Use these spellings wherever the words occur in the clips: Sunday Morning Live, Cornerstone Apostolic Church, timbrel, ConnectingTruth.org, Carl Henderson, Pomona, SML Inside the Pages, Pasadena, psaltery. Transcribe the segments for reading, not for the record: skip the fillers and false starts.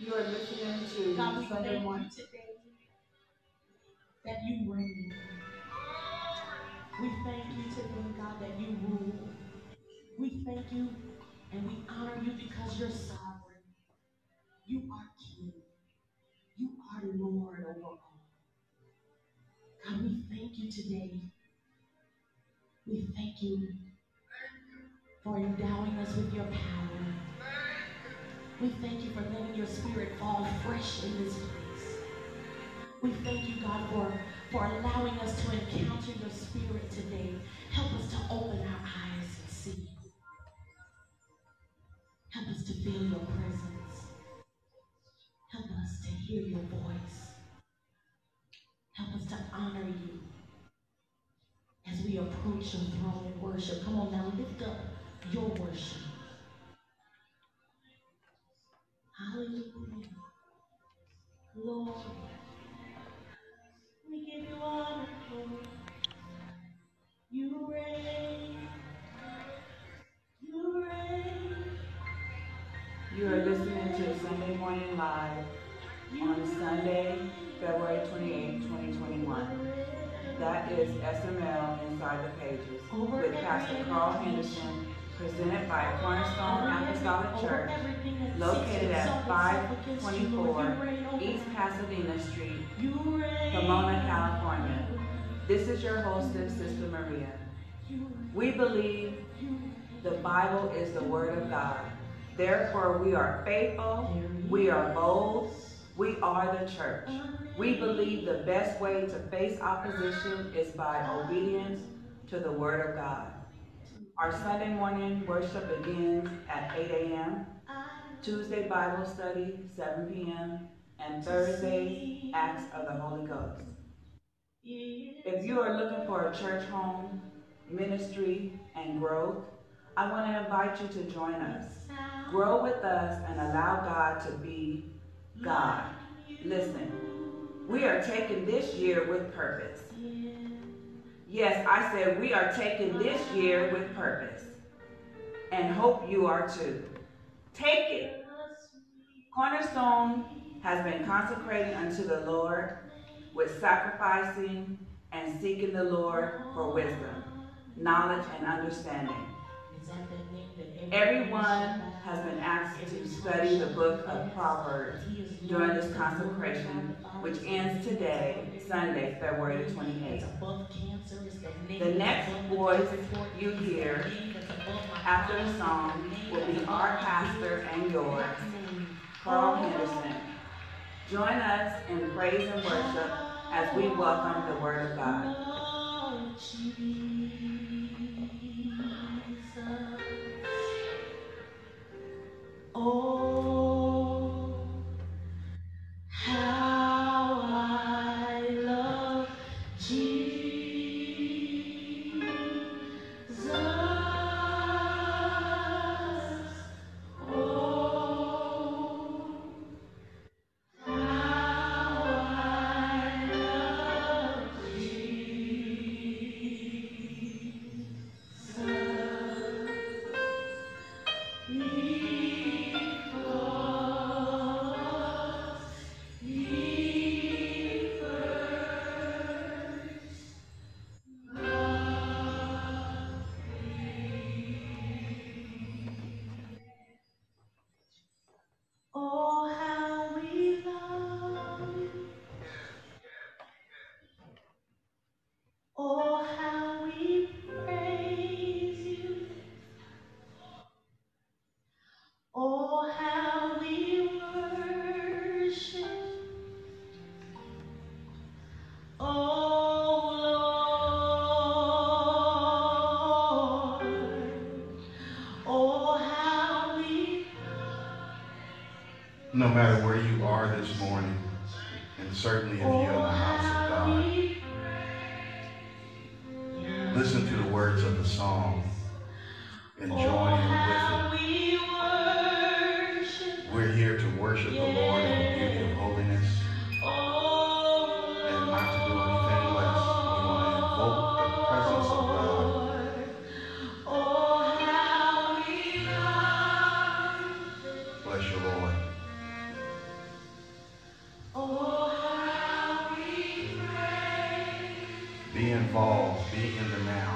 You are listening to God Sunday morning today that you reign. We thank you today, God, that you rule. We thank you and we honor you because you're sovereign. You are King. You are Lord over all. God, we thank you today. We thank you for endowing us with your power. We thank you for letting your spirit fall fresh in this place. We thank you, God, for allowing us to encounter your spirit today. Help us to open our eyes and see. Help us to feel your presence. Help us to hear your voice. Help us to honor you as we approach your throne in worship. Come on now, lift up your worship. Hallelujah. Lord, we give you honor, Lord. You reign. You reign. You are listening to Sunday Morning Live on Sunday, February 28, 2021. That is SML Inside the Pages with Pastor Carl Henderson, presented by Cornerstone Apostolic Church, located at 524 East Pasadena Street, Pomona, California. This is your hostess, Sister Maria. We believe the Bible is the Word of God. Therefore, we are faithful, we are bold, we are the church. We believe the best way to face opposition is by obedience to the Word of God. Our Sunday morning worship begins at 8 a.m., Tuesday Bible study, 7 p.m., and Thursday, Acts of the Holy Ghost. If you are looking for a church home, ministry, and growth, I want to invite you to join us. Grow with us and allow God to be God. Listen, we are taking this year with purpose. Yes, I said we are taking this year with purpose, and hope you are too. Take it. Cornerstone has been consecrated unto the Lord with sacrificing and seeking the Lord for wisdom, knowledge, and understanding. Everyone has been asked to study the book of Proverbs during this consecration, which ends today, Sunday, February 28th. The next voice you hear after the song will be our pastor and yours, Carl Henderson. Join us in praise and worship as we welcome the Word of God. Oh, how I love Jesus. Oh, how I love Jesus. No matter where you are this morning, and certainly if you're in the house of God, listen to the words of the song and join in with it. We're here to worship the Lord in the beauty of holiness and not to do anything less. We want to invoke the presence of God. Bless your Lord. involved, be in the now.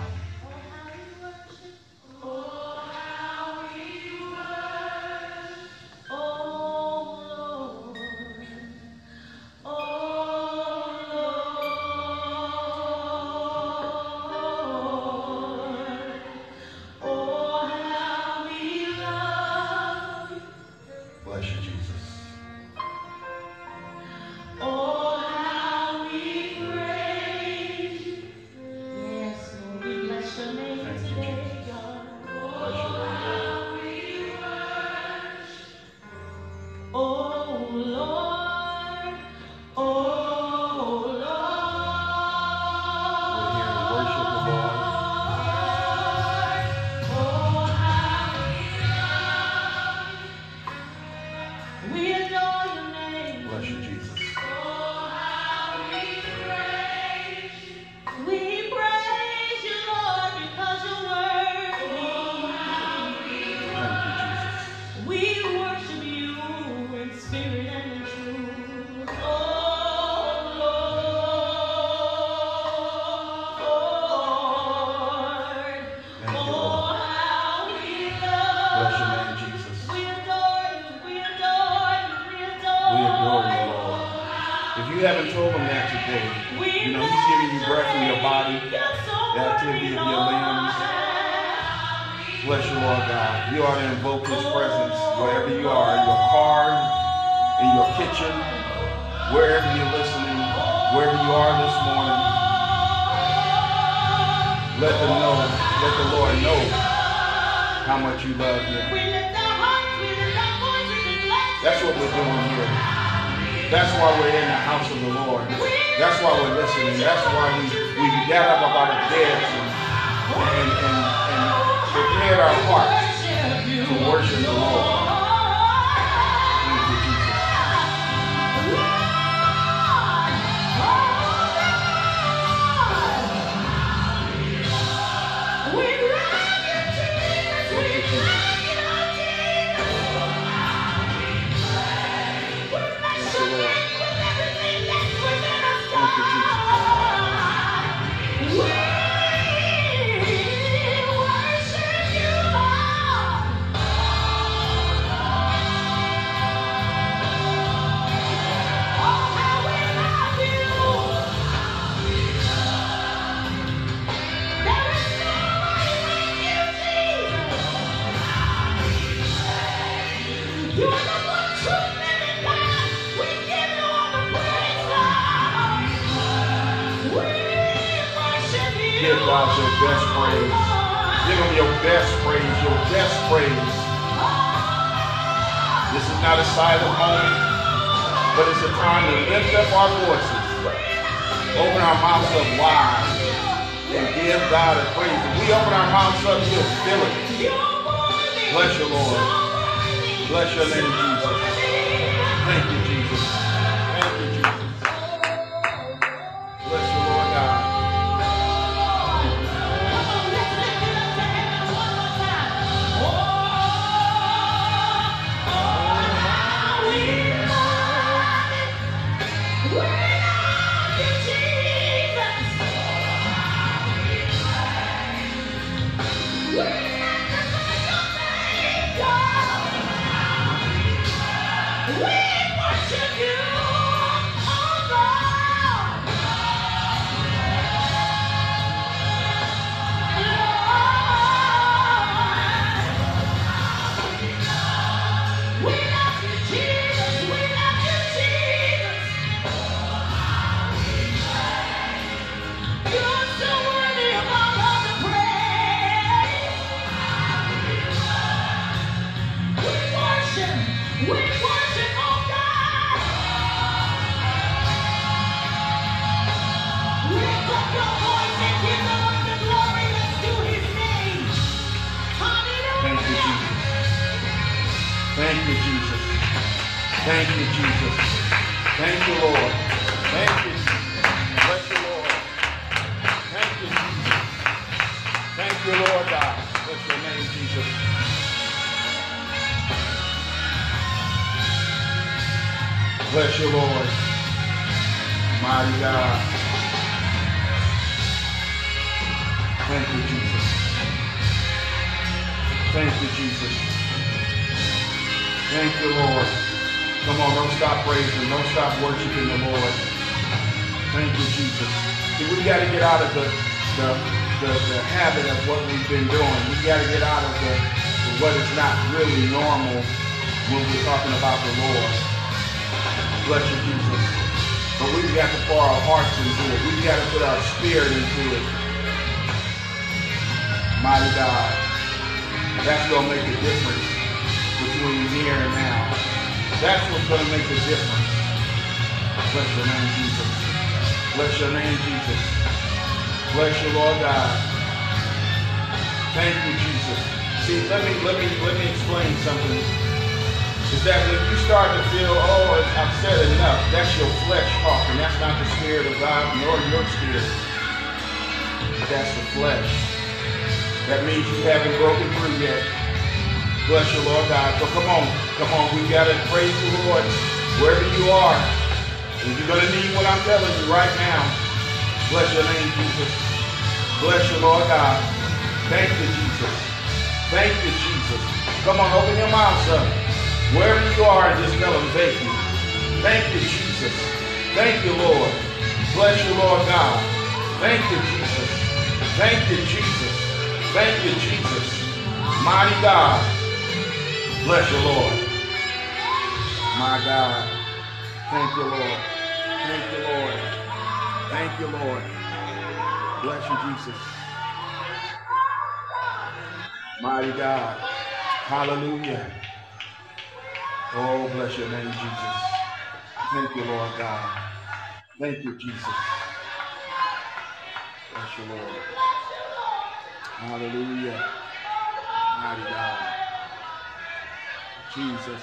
Thank you, Jesus. Thank you, Jesus. Thank you, Lord. Come on, don't stop praising. Don't stop worshiping the Lord. Thank you, Jesus. See, we got to get out of the habit of what we've been doing. We got to get out of the what is not really normal when we're talking about the Lord. Bless you, Jesus. But we've got to pour our hearts into it. We've got to put our spirit into it. Mighty God. That's going to make a difference between here and now. That's what's going to make a difference. Bless your name, Jesus. Bless your name, Jesus. Bless your Lord God. Thank you, Jesus. See, let me explain something. Is that when you start to feel, oh, I've said enough, that's your flesh talking. That's not the Spirit of God, nor your spirit. That's the flesh. That means you haven't broken through yet. Bless your Lord God. So come on, we gotta praise the Lord wherever you are. And you're gonna need what I'm telling you right now. Bless your name, Jesus. Bless your Lord God. Thank you, Jesus. Thank you, Jesus. Come on, open your mouth up. Wherever you are, just tell them thank you. Thank you, Jesus. Thank you, Lord. Bless you, Lord God. Thank you, Jesus. Thank you, Jesus. Thank you, Jesus. Mighty God. Bless you, Lord. My God. Thank you, Lord. Thank you, Lord. Thank you, Lord. Bless you, Jesus. Mighty God. Hallelujah. Oh, bless your name, Jesus. Thank you, Lord God. Thank you, Jesus. Bless your Lord. Hallelujah. Mighty God. Jesus.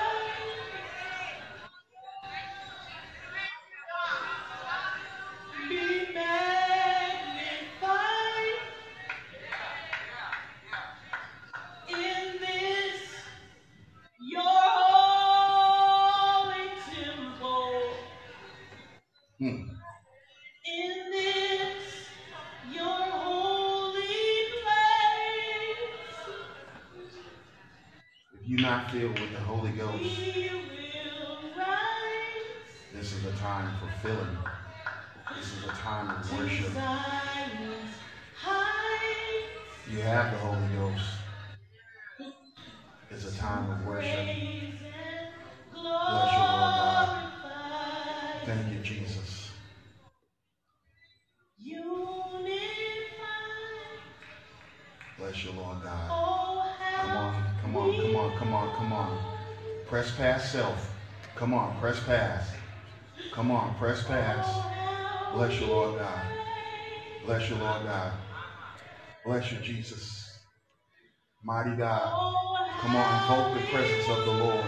Be magnified in this your holy temple. Not filled with the Holy Ghost, this is a time for filling. This is a time of worship. You have the Holy Ghost. It's a time of worship. Bless your Lord God. Thank you, Jesus. Bless your Lord God. Come on. Come on, come on, come on, come on. Press past self. Come on, press past. Come on, press past. Bless you, Lord God. Bless you, Lord God. Bless you, Jesus. Mighty God. Come on, invoke the presence of the Lord.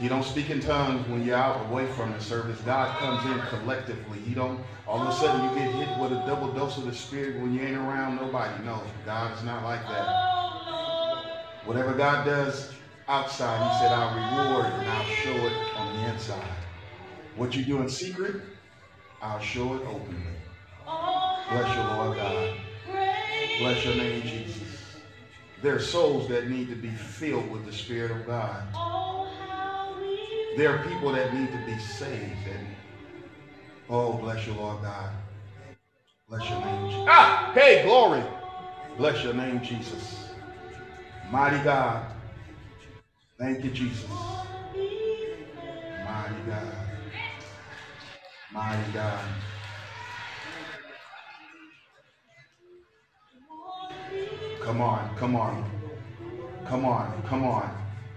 You don't speak in tongues when you're out away from the service. God comes in collectively. You don't, all of a sudden you get hit with a double dose of the Spirit when you ain't around nobody. No, God is not like that. Whatever God does outside, he said, I'll reward it and I'll show it on the inside. What you do in secret, I'll show it openly. Bless your Lord God. Bless your name, Jesus. There are souls that need to be filled with the Spirit of God. There are people that need to be saved. And oh, bless your Lord God. Bless your name, Jesus. Ah, hey, glory. Bless your name, Jesus. Mighty God. Thank you, Jesus. Mighty God. Mighty God. Come on, come on. Come on, come on.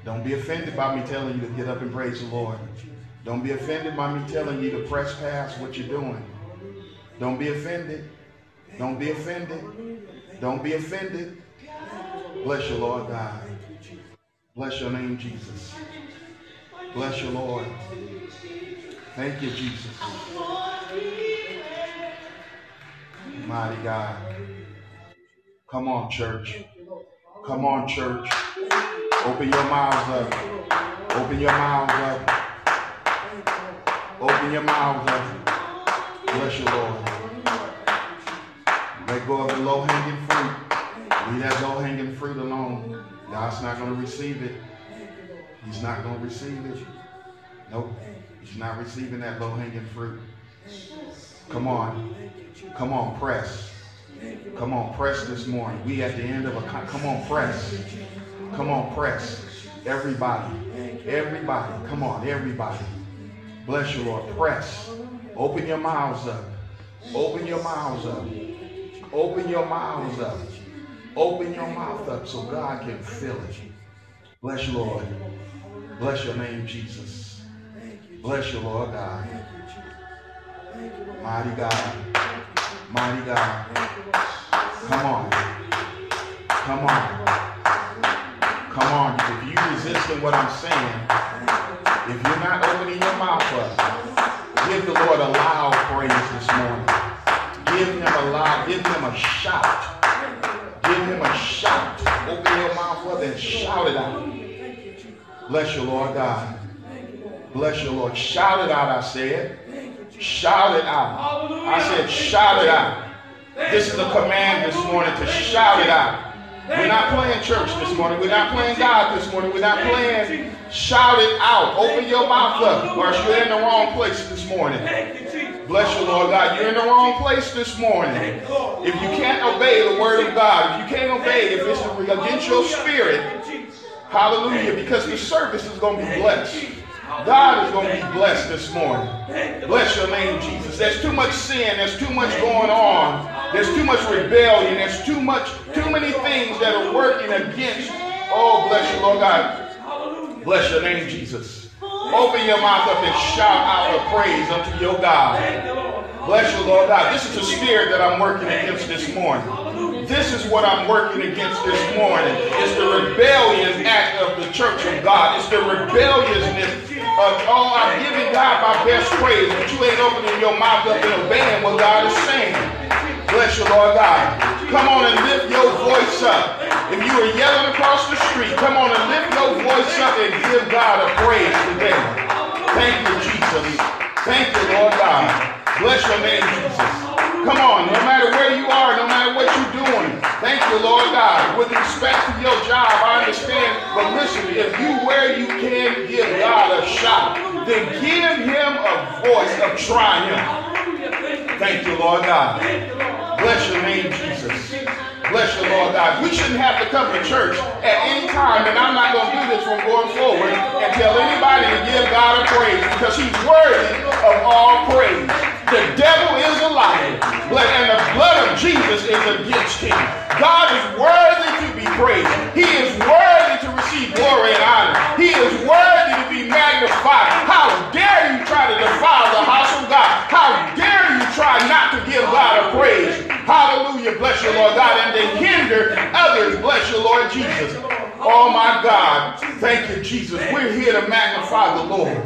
Don't be offended by me telling you to get up and praise the Lord. Don't be offended by me telling you to press past what you're doing. Don't be offended. Don't be offended. Don't be offended. Bless your Lord God. Bless your name, Jesus. Bless your Lord. Thank you, Jesus. Mighty God. Come on, church. Come on, church. Open your mouths up. Open your mouths up. Open your mouths up. Bless you, Lord. Let go of the low-hanging fruit. Leave that low-hanging fruit alone. God's not going to receive it. He's not going to receive it. Nope. He's not receiving that low-hanging fruit. Come on. Come on, press. Come on, press this morning. We at the end of a... Come on, press. Come on, press. Everybody. Everybody. Come on, everybody. Bless you, Lord. Press. Open your mouths up. Open your mouths up. Open your mouths up. Open your mouth up so God can fill it. Bless you, Lord. Bless your name, Jesus. Bless you, Lord God. Mighty God. Mighty God. Come on. Come on. Come on. If you're resisting what I'm saying, if you're not opening your mouth up, give the Lord a loud praise this morning. Give him a loud, give him a shout. Give him a shout. Open your mouth up and shout it out. Bless you, Lord God. Bless you, Lord. Shout it out, I said. Shout it out. I said, shout it out. This is a command this morning to shout it out. We're not playing church this morning. We're not playing God this morning. We're not playing. Shout it out. Open your mouth up, or you're in the wrong place this morning. Bless you, Lord God. You're in the wrong place this morning. If you can't obey the word of God, if you can't obey, if it's against your spirit, hallelujah, because the service is going to be blessed. God is going to be blessed this morning. Bless your name, Jesus. There's too much sin. There's too much going on. There's too much rebellion. There's too many things that are working against. Oh, bless you, Lord God. Bless your name, Jesus. Open your mouth up and shout out of praise unto your God. Bless you, Lord God. This is the spirit that I'm working against this morning. This is what I'm working against this morning. It's the rebellious act of the church of God. It's the rebelliousness of, oh, I'm giving God my best praise, but you ain't opening your mouth up and obeying what God is saying. Bless you, Lord God. Come on and lift your voice up. If you are yelling across the street, come on and lift your voice up and give God a praise today. Thank you, Jesus. Thank you, Lord God. Bless your name, Jesus. Come on, no matter where you are, no matter what you're doing, thank you, Lord God. With respect to your job, I understand, but listen, if you where you can give God a shot, then give him a voice of triumph. Thank you, Lord God. Bless your name, Jesus. Bless you, Lord God. We shouldn't have to come to church at any time, and I'm not going to do this from going forward and tell anybody to give God a praise, because he's worthy of all praise. The devil is a liar, and the blood of Jesus is against him. God is worthy to be praised. He is worthy to receive glory and honor. He is worthy to be magnified. How dare you try to defile the house of God? How dare you try not to give God a praise? Hallelujah. Bless you, Lord God. And to hinder others. Bless you, Lord Jesus. Oh, my God. Thank you, Jesus. We're here to magnify the Lord.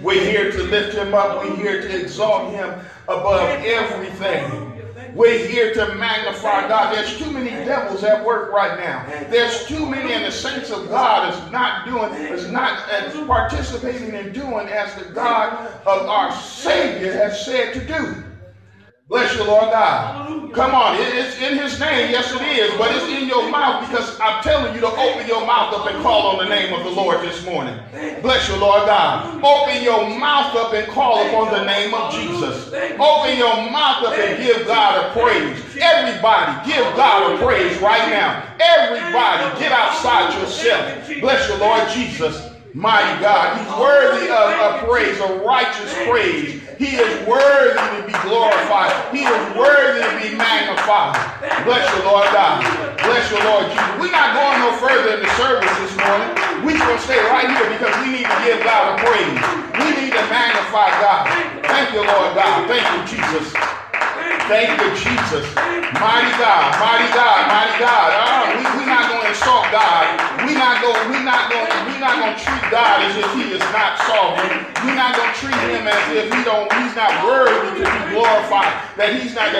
We're here to lift him up. We're here to exalt him above everything. We're here to magnify God. There's too many devils at work right now. There's too many, and the saints of God is not participating in doing as the God of our Savior has said to do. Bless you, Lord God. Come on, it's in his name, yes it is, but it's in your mouth, because I'm telling you to open your mouth up and call on the name of the Lord this morning. Bless you, Lord God. Open your mouth up and call upon the name of Jesus. Open your mouth up and give God a praise. Everybody, give God a praise right now. Everybody, get outside yourself. Bless you, Lord Jesus. Mighty God, he's worthy of praise, a righteous praise. He is worthy to be glorified. He is worthy to be magnified. Bless you, Lord God. Bless you, Lord Jesus. We're not going no further in the service this morning. We're going to stay right here, because we need to give God a praise. We need to magnify God. Thank you, Lord God. Thank you, Jesus. Thank you, Jesus. Mighty God, mighty God, mighty God. We're not going to insult God. We're not going to going to treat God as if he is not sovereign. We're not going to treat him as if he's not worthy to be glorified. That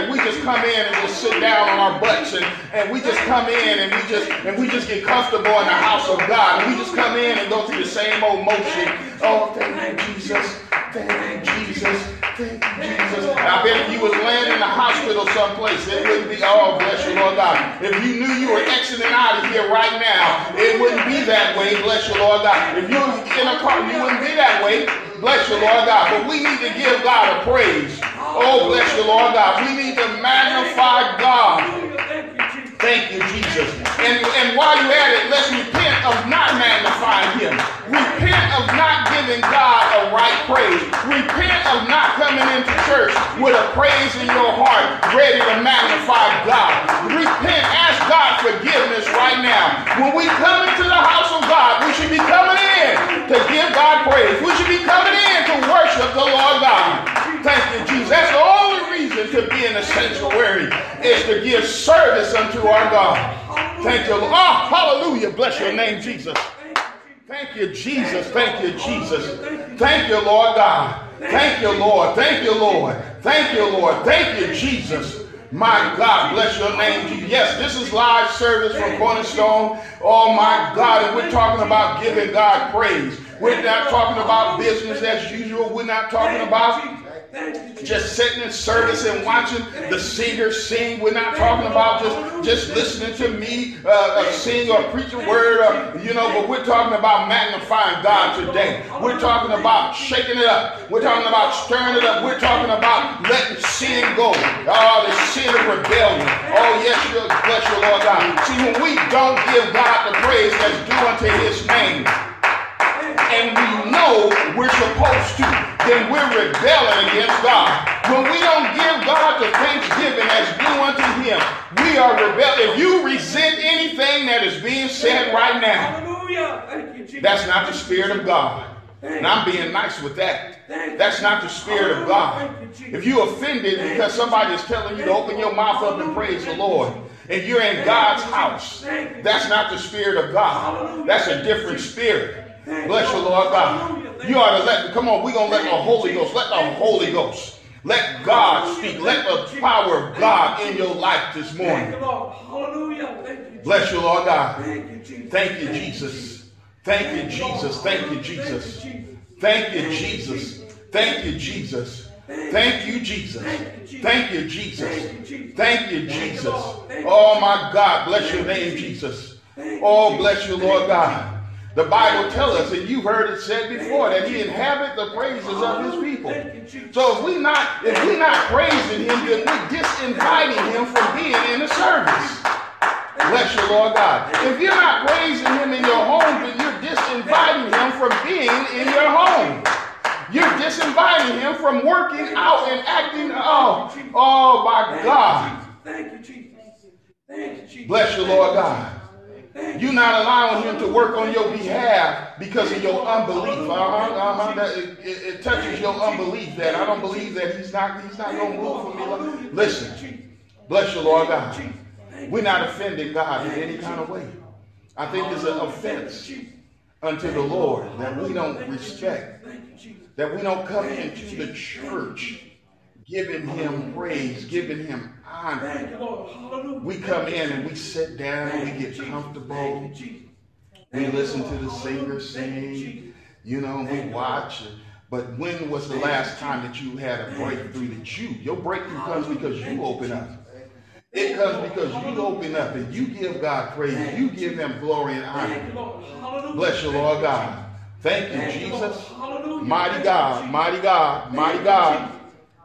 we just come in and just sit down on our butts and we just come in and we just get comfortable in the house of God. And we just come in and go through the same old motion. Oh, thank you, Jesus. Thank you, Jesus. Thank you, Jesus. And I bet if you was laying in the hospital someplace, it wouldn't be, oh, bless you, Lord God. If you knew you were exiting out of here right now, it wouldn't be that way, bless you, Lord God. If you were in a car, you wouldn't be that way, bless you, Lord God. But we need to give God a praise. Oh, bless you, Lord God. We need to magnify God. Thank you, Jesus. And while you're at it, let's repent of not magnifying him. Repent of not giving God a right praise. Repent of not coming into church with a praise in your heart, ready to magnify God. Repent. Ask God forgiveness right now. When we come into the house of God, we should be coming in to give God praise. We should be coming in to worship the Lord God. Thank you, Jesus. That's the only reason to be in the sanctuary, is to give service unto our God. Thank you, Lord. Oh, hallelujah. Bless your name, Jesus. Thank you, Jesus. Thank you, Jesus. Thank you, Lord God. Thank you, Lord. Thank you, Lord. Thank you, Lord. Thank you, Jesus. My God, bless your name, Jesus. Yes, this is live service from Cornerstone. Oh, my God. And we're talking about giving God praise. We're not talking about business as usual. We're not talking about just sitting in service and watching the singers sing. We're not talking about just listening to me sing or preach a word, but we're talking about magnifying God today. We're talking about shaking it up. We're talking about stirring it up. We're talking about letting sin go. Oh, the sin of rebellion. Oh, yes, bless your Lord God. See, when we don't give God the praise that's due unto his name, and we know we're supposed to, then we're rebelling against God. When we don't give God the thanksgiving as due unto him, we are rebelling. If you resent anything that is being said right now, that's not the Spirit of God. And I'm being nice with that. That's not the Spirit of God. If you're offended because somebody is telling you to open your mouth up and praise the Lord, and you're in God's house, that's not the Spirit of God. That's a different spirit. Bless your Lord God. You ought to we're going to let the Holy Ghost, let God speak. Let the power of God in your life this morning. Bless your Lord God. Thank you, Jesus. Thank you, Jesus. Thank you, Jesus. Thank you, Jesus. Thank you, Jesus. Thank you, Jesus. Thank you, Jesus. Thank you, Jesus. Oh, my God. Bless your name, Jesus. Oh, bless your Lord God. The Bible tells us, and you've heard it said before, that he inhabits the praises of his people. So if we're not praising him, then we're disinviting him from being in the service. Bless you, Lord God. If you're not praising him in your home, then you're disinviting him from being in your home. You're disinviting him from working out and acting out. Oh, my God. Thank you, Jesus. Thank you, Jesus. Bless you, Lord God. You're not allowing him to work on your behalf because of your unbelief. It touches your unbelief that I don't believe that he's not going to move for me. Listen, bless you, Lord God. We're not offending God in any kind of way. I think it's an offense unto the Lord that we don't respect, that we don't come into the church giving him praise, giving him honor. We come in and we sit down and we get comfortable. We listen to the singers sing, we watch. But when was the last time that you had a breakthrough that your breakthrough comes because you open up? It comes because you open up and you give God praise. You give him glory and honor. Bless your Lord God. Thank you, Jesus. Mighty God, mighty God, mighty God.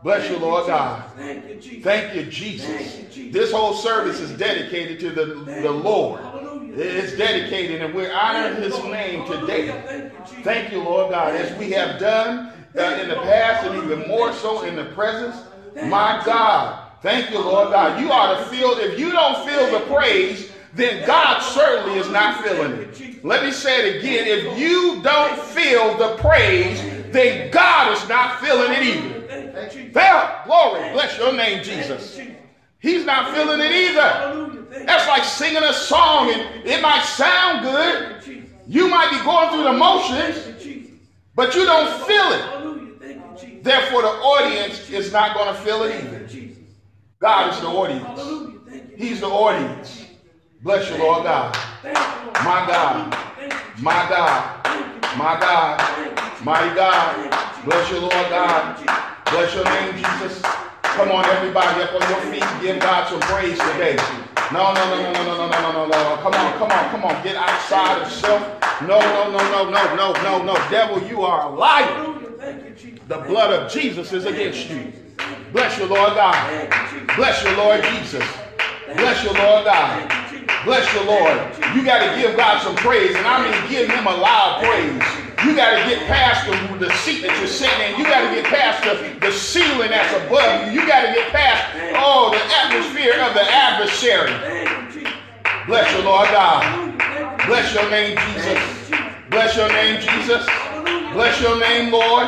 Bless you, Lord God. Thank you, Jesus. This whole service is dedicated to the Lord. It's dedicated, and we're honoring his name today. Thank you, Lord God, as we have done in the past and even more so in the present. My God, thank you, Lord God. You ought to feel, if you don't feel the praise, then God certainly is not feeling it. Let me say it again. If you don't feel the praise, then God is not feeling it either. Well, glory, bless your name, Jesus. He's not feeling it either. That's like singing a song, and it might sound good, You might be going through the motions, but you don't feel it. Therefore, the audience is not going to feel it either. God is the audience. He's the audience. Bless you, Lord God. My God. My God. My God. My God. Bless you, Lord God. Bless your name, Jesus. Come on, everybody up on your feet. Give God some praise today. No. Come on. Get outside of self. No. Devil, you are a liar. The blood of Jesus is against you. Bless your Lord God. Bless your Lord Jesus. Bless your Lord God. Bless your Lord. You got to give God some praise, and I mean give him a loud praise. You got to get past the seat that you're sitting in. You got to get past the ceiling that's above you. You got to get past, the atmosphere of the adversary. Bless your Lord God. Bless your name, Jesus. Bless your name, Jesus. Bless your name, Lord.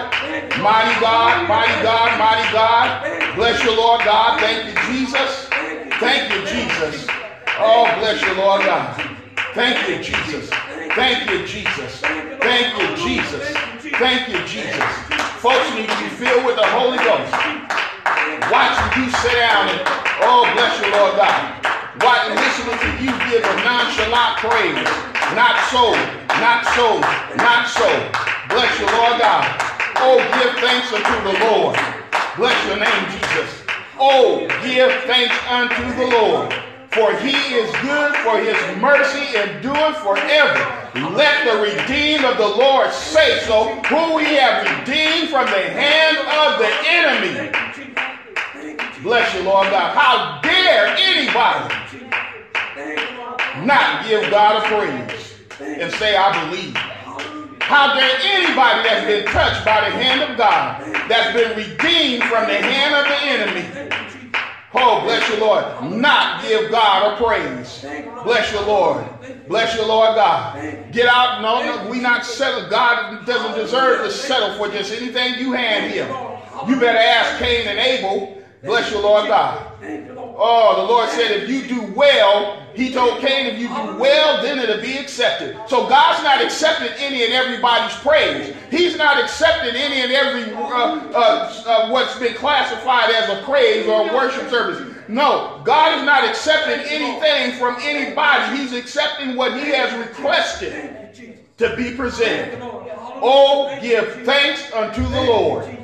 Mighty God, mighty God, mighty God. Bless your Lord God. Thank you, Jesus. Thank you, Jesus. Oh, bless your Lord God. Thank you, Jesus. Thank you, Jesus. Thank you, Jesus. Thank you, Jesus. Folks need to be filled with the Holy Ghost. Watching you sit down and, bless you, Lord God. Watching, listening to you give a nonchalant praise. Not so, not so, not so. Bless you, Lord God. Oh, give thanks unto the Lord. Bless your name, Jesus. Oh, give thanks unto the Lord. For he is good, for his mercy endureth forever. Let the redeemed of the Lord say so, who we have redeemed from the hand of the enemy. Bless you, Lord God. How dare anybody not give God a praise and say, I believe. How dare anybody that's been touched by the hand of God, that's been redeemed from the hand of the enemy, oh, bless your Lord. Not give God a praise. Bless your Lord. Bless your Lord God. Get out. No, we not settle. God doesn't deserve to settle for just anything you hand him. You better ask Cain and Abel. Bless your Lord God. Oh, the Lord said if you do well, he told Cain, if you do well, then it'll be accepted. So God's not accepting any and everybody's praise. He's not accepting any and every what's been classified as a praise or a worship service. No, God is not accepting anything from anybody. He's accepting what he has requested to be presented. Oh, give thanks unto the Lord.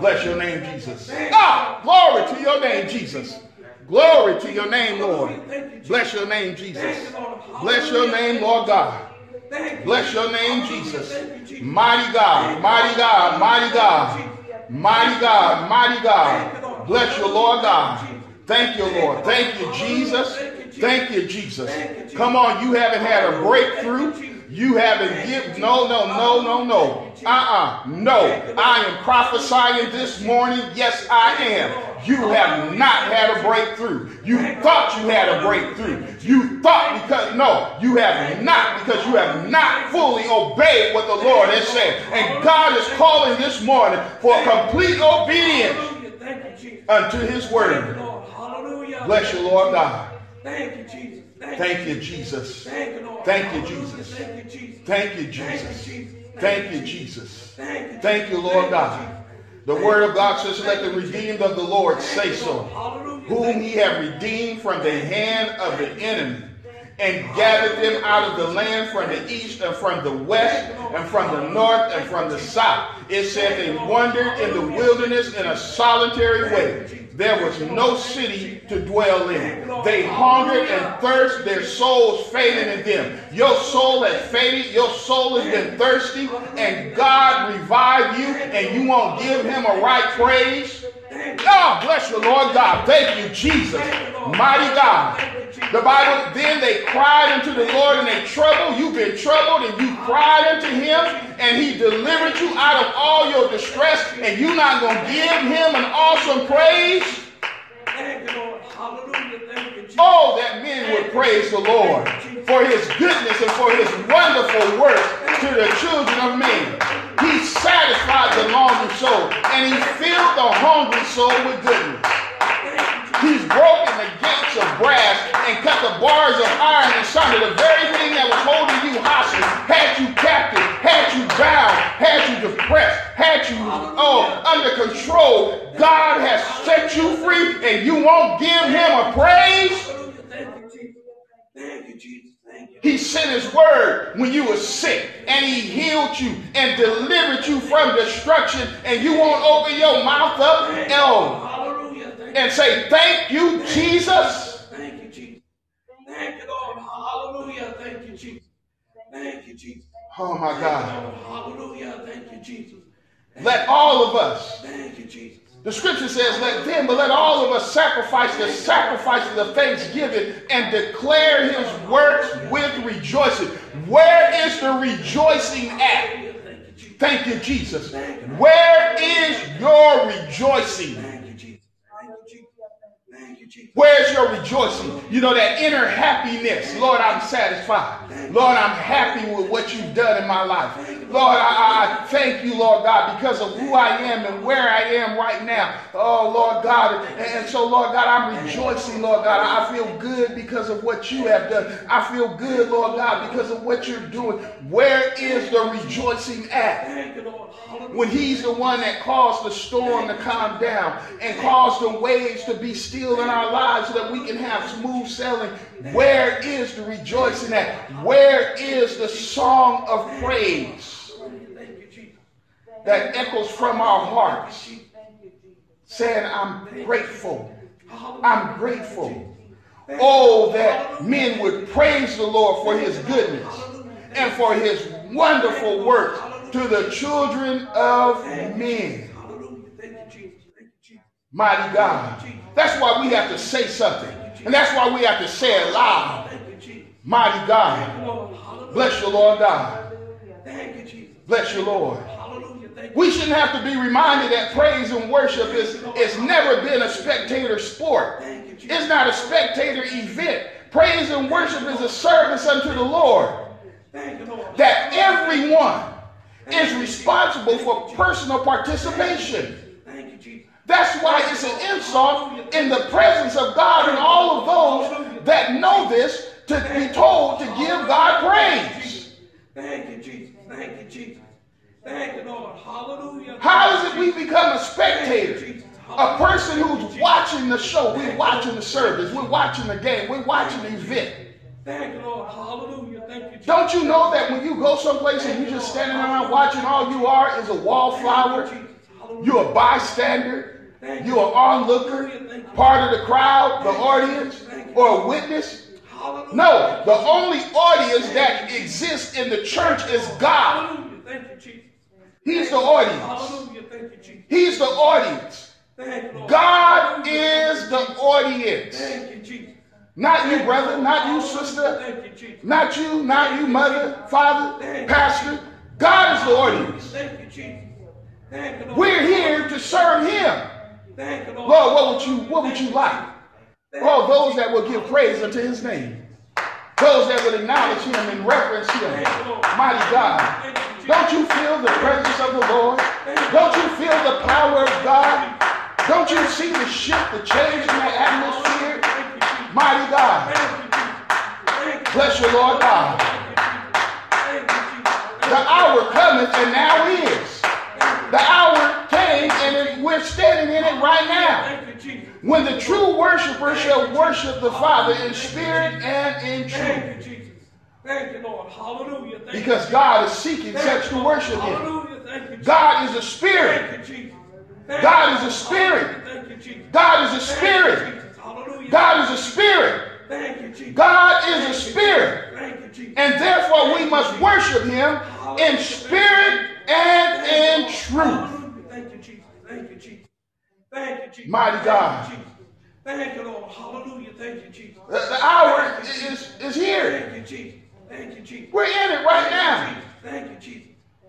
Bless your name, Jesus. Ah, glory to your name, Jesus. Glory to your name, Lord. Bless your name, Jesus. Bless your name, Lord God. Bless your name, Jesus. Mighty God, mighty God, mighty God. Mighty God, mighty God. Bless your Lord God. Thank you, Lord. Thank you, Jesus. Thank you, Jesus. Come on, you haven't had a breakthrough. You haven't given, no. No. I am prophesying this morning. Yes, I am. You have not had a breakthrough. You thought you had a breakthrough. You thought you have not, because you have not fully obeyed what the Lord has said. And God is calling this morning for complete obedience unto his word. Bless you, Lord God. Thank you, Jesus. Thank you, Jesus. Thank you, Jesus. Thank you, Jesus. Thank you, Jesus. Thank you, Lord God. The word of God says, let the redeemed of the Lord say so, whom he hath redeemed from the hand of the enemy, and gathered them out of the land from the east and from the west and from the north and from the south. It said they wandered in the wilderness in a solitary way. There was no city to dwell in. They hungered and thirsted, their souls faded in them. Your soul has faded, your soul has been thirsty, and God revived you, and you won't give him a right praise. Oh, bless you, Lord God. Thank you, Jesus. Mighty God. The Bible, then they cried unto the Lord in their trouble. You've been troubled, and you cried unto him, and he delivered you out of all your distress, and you're not going to give him an awesome praise? Thank you, Lord. Hallelujah. Thank you, Jesus. Oh, that men would praise the Lord for his goodness and for his wonderful works to the children of men. He satisfied the longing soul, and he filled the hungry soul with goodness. He's broken the gates of brass and cut the bars of iron asunder. The very thing that was holding you and you won't give him a praise. Thank you, Jesus. Thank you, Jesus. He sent his word when you were sick, and he healed you and delivered you from destruction, and you won't open your mouth up and say, thank you, Jesus. Thank you, Jesus. Thank you, Lord. Hallelujah. Thank you, Jesus. Thank you, Jesus. Oh, my God. Hallelujah. Thank you, Jesus. Let all of us. Thank you, Jesus. The scripture says, let all of us sacrifice the sacrifices of thanksgiving and declare his works with rejoicing. Where is the rejoicing at? Thank you, Jesus. Where is your rejoicing? Where's your rejoicing? You know, that inner happiness. Lord, I'm satisfied. Lord, I'm happy with what you've done in my life. Lord, I thank you, Lord God, because of who I am and where I am right now. Oh, Lord God. And so, Lord God, I'm rejoicing, Lord God. I feel good because of what you have done. I feel good, Lord God, because of what you're doing. Where is the rejoicing at? When he's the one that caused the storm to calm down and caused the waves to be still in our lives so that we can have smooth sailing. Where is the rejoicing at? Where is the song of praise that echoes from our hearts saying, I'm grateful. I'm grateful. Oh, that men would praise the Lord for his goodness and for his wonderful works to the children of men. Mighty God. That's why we have to say something. And that's why we have to say it loud. Mighty God. Bless your Lord God. Bless your Lord. We shouldn't have to be reminded that praise and worship is never been a spectator sport. It's not a spectator event. Praise and worship is a service unto the Lord. That everyone is responsible for personal participation. That's why it's an insult in the presence of God and all of those that know this to be told to give God praise. Thank you, Jesus. Thank you, Jesus. Thank you, Lord. Hallelujah. How is it we become a spectator? A person who's watching the show. We're watching the service. We're watching the game. We're watching the event. Thank you, Lord. Hallelujah. Thank you, Jesus. Don't you know that when you go someplace and you're just standing around watching, all you are is a wallflower? You're a bystander, you're an onlooker, part of the crowd, the audience, or a witness. No, the only audience that exists in the church is God. He's the audience. He's the audience. God is the audience. Not you, brother, not you, sister, not you, mother, father, pastor. God is the audience. Thank you, Jesus. We're here to serve him. Lord, what would you like? Oh, those that will give praise unto his name. Those that will acknowledge him and reverence him. Mighty God. Don't you feel the presence of the Lord? Don't you feel the power of God? Don't you see the shift, the change in the atmosphere? Mighty God. Bless your Lord God. The hour cometh and now is. The hour came and we're standing in it right now. When the true worshiper shall worship the Father in spirit and in truth. Thank you, Lord. Hallelujah. Because God is seeking such to worship him. God is a spirit. God is a spirit. God is a spirit. God is a spirit. God is a spirit. And therefore we must worship him in spirit and in truth. Thank you, Jesus. Thank you, Jesus. Thank you, Jesus. Mighty God. Thank you, Lord. Hallelujah. Thank you, Jesus. The hour is here. Thank you, Jesus. Thank you, Jesus. We're in it right now. Thank you, Jesus.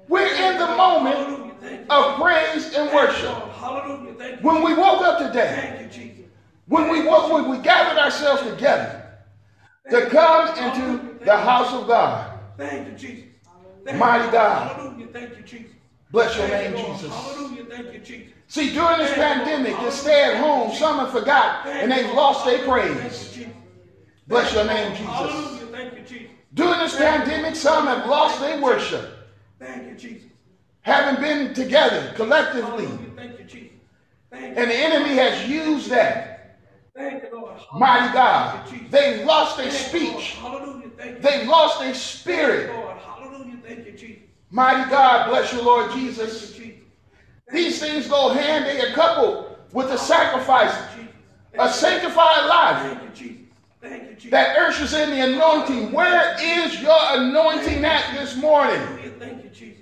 We're in the moment of praise and worship. Hallelujah. Thank you. When we woke up today, thank you, Jesus. When we gathered ourselves together to come into the house of God. Thank you, Jesus. Mighty God. Hallelujah. Thank you, Jesus. Bless your name, Jesus. Hallelujah. Thank you, Jesus. See, during this pandemic, this stay at home, some have forgot and they've lost their praise. Bless your name, Jesus. Hallelujah. Thank you, Jesus. During this pandemic, some have lost their worship. Thank you, Jesus. Haven't been together collectively. Thank you, Jesus. And the enemy has used that Thank you, Lord. Mighty God. Thank you, they lost their speech. Hallelujah. Thank you. They lost their spirit. Thank you, Lord. Hallelujah. Thank you, Jesus. Mighty God, bless you, Lord Jesus. Thank you, Jesus. These things go hand in couple with the sacrifice, a sanctified life. Thank you, Jesus. Thank you, Jesus. That ushers in the anointing. Where is your anointing at this morning? Thank you, Jesus.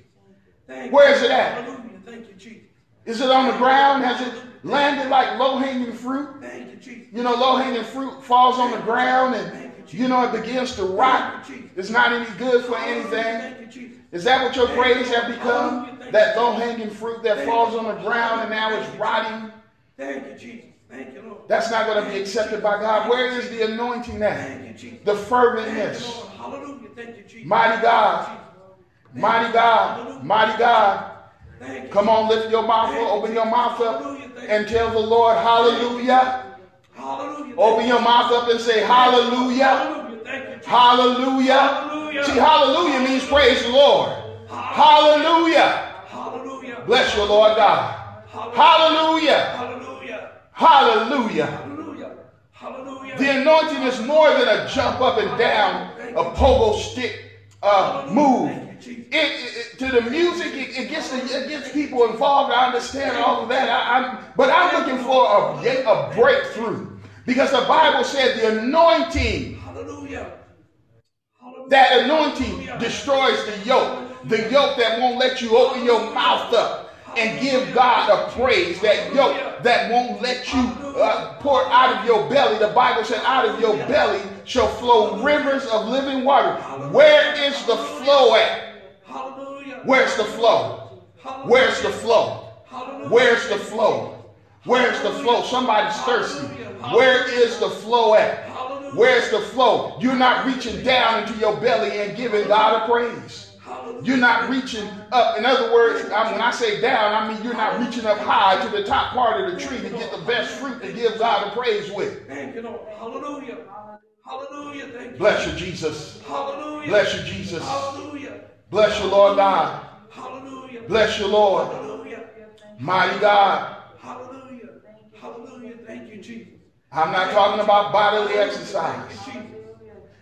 Where is it at? Thank you, Jesus. Is it on the ground? Has it landed like low-hanging fruit? Thank you, Jesus. You know, low-hanging fruit falls on the ground and, you know, it begins to rot. It's not any good for anything. Is that what your praise have become? That low-hanging fruit that falls on the ground and now it's rotting? Thank you, Jesus. Thank you, Lord. That's not going to be accepted by God. Where is the anointing at? The ferventness. Hallelujah. Thank you, Jesus. Mighty God. Mighty God. Mighty God. Come on, lift your mouth up, open your mouth up and tell the Lord, hallelujah. Hallelujah. Open your mouth up and say, hallelujah. Hallelujah. See, hallelujah means praise the Lord. Hallelujah. Bless your Lord God. Hallelujah. Hallelujah. Hallelujah. The anointing is more than a jump up and down, a pogo stick move. It to the music, it gets people involved. I understand all of that. I'm looking for a breakthrough, because the Bible said the anointing, that anointing destroys the yoke that won't let you open your mouth up and give God a praise, that yoke that won't let you pour out of your belly. The Bible said out of your belly shall flow rivers of living water. Where is the flow at? Where's the flow? Where's the flow? Where's the flow? Where's the flow? Somebody's thirsty. Where is the flow at? Where's the flow? You're not reaching down into your belly and giving God a praise. You're not reaching up. In other words, when I say down, I mean you're not reaching up high to the top part of the tree to get the best fruit to give God a praise with. Thank you, Lord. Hallelujah. Hallelujah. Thank you. Bless you, Jesus. Hallelujah. Bless you, Jesus. Hallelujah. Bless you, Lord God. Hallelujah. Bless you, Lord. Hallelujah. Mighty God. Hallelujah. Hallelujah. Thank you, Jesus. I'm not talking about bodily exercise.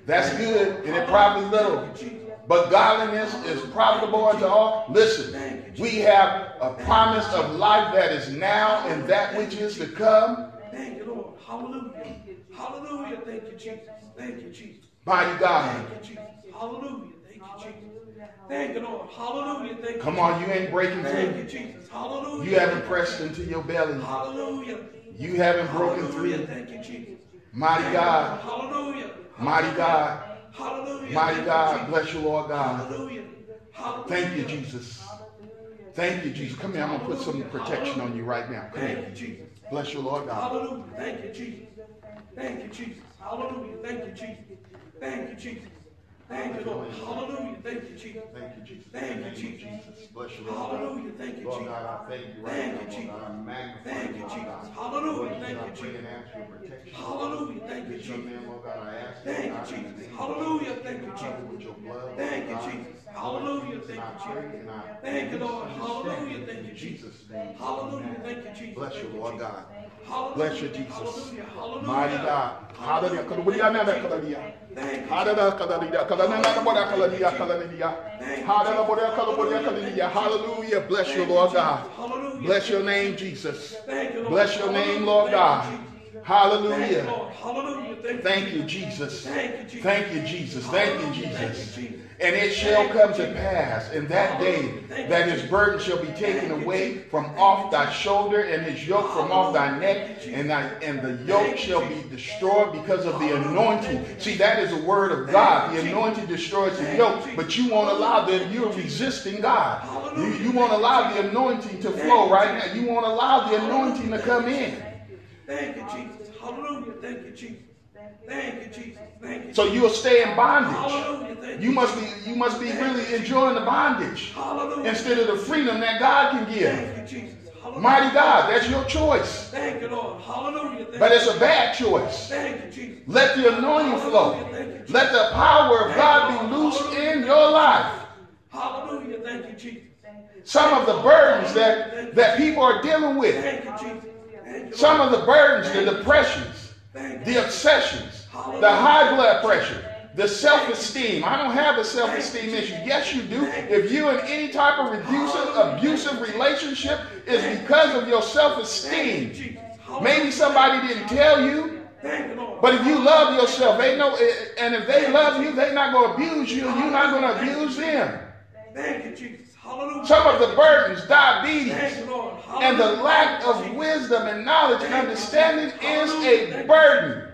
That's good, and it probably little. But godliness is profitable unto all. Listen, we have a promise of life that is now and that which is to come. Thank you, Lord. Hallelujah. Hallelujah. Thank you, Jesus. Thank you, Jesus. Mighty God. Thank you, Jesus. Hallelujah. Thank you, Jesus. Thank you, Lord. Hallelujah. Thank you. Come on, you ain't breaking through. Thank you, Jesus. Hallelujah. You haven't pressed into your belly. Hallelujah. You haven't broken through. Thank you, Jesus. Mighty God. Hallelujah. Mighty God. Hallelujah. Mighty God, bless you, Lord God. Hallelujah. Hallelujah. Thank you, Jesus. Hallelujah. Thank you, Jesus. Come here, I'm going to put some protection on you right now. Come here. Jesus. Bless you, Lord God. Hallelujah. Thank you, Jesus. Thank you, Jesus. Hallelujah. Thank you, Jesus. Thank you, Jesus. Thank you, Lord. Hallelujah. Thank you, Jesus. Thank you, Jesus. Thank you, Jesus. Bless you, Lord. Hallelujah. Thank you, Jesus. Lord God, I thank you right now, Lord God. I magnify you, thank you, Jesus. Hallelujah. Thank you, Jesus. Hallelujah. Thank you, Jesus. Thank you, Jesus. Hallelujah. Thank you, Jesus. Thank you, Jesus. Hallelujah. Thank you, Jesus. Thank you, Lord. Hallelujah. Thank you, Jesus. Hallelujah. Thank you, Jesus. Bless you, Lord God. Bless you, Jesus. Mighty God. Hallelujah. Hallelujah. Bless you, Lord God. Bless your name, Jesus. Bless your name, Lord God. Hallelujah. Thank you, Jesus. Thank you, Jesus. Thank you, Jesus. Thank you, Jesus. And it shall come to pass in that day that his burden shall be taken away from off thy shoulder and his yoke from off thy neck, and the yoke shall be destroyed because of the anointing. See, that is the word of God. The anointing destroys the yoke, but you won't allow that. You're resisting God. You won't allow the anointing to flow right now. You won't allow the anointing to come in. Thank you, Jesus. Hallelujah. Thank you, Jesus. Thank you, Jesus. Thank you. So you'll stay in bondage. You must be really enjoying the bondage instead of the freedom that God can give. Thank you, Jesus. Mighty God, that's your choice. Thank you, Lord. Hallelujah. But it's a bad choice. Thank you, Jesus. Let the anointing flow. Let the power of God be loose in your life. Hallelujah. Thank you, Jesus. Some of the burdens that people are dealing with. Thank you, Jesus. Some of the burdens, the depressions, the obsessions, the high blood pressure, the self-esteem. I don't have a self-esteem issue. Yes, you do. If you in any type of abusive relationship, it's because of your self-esteem. Maybe somebody didn't tell you. But if you love yourself, they know, and if they love you, they're not going to abuse you, and you're not going to abuse them. Thank you, Jesus. Hallelujah. Some of the burdens, diabetes, and the lack of wisdom and knowledge and understanding is a burden.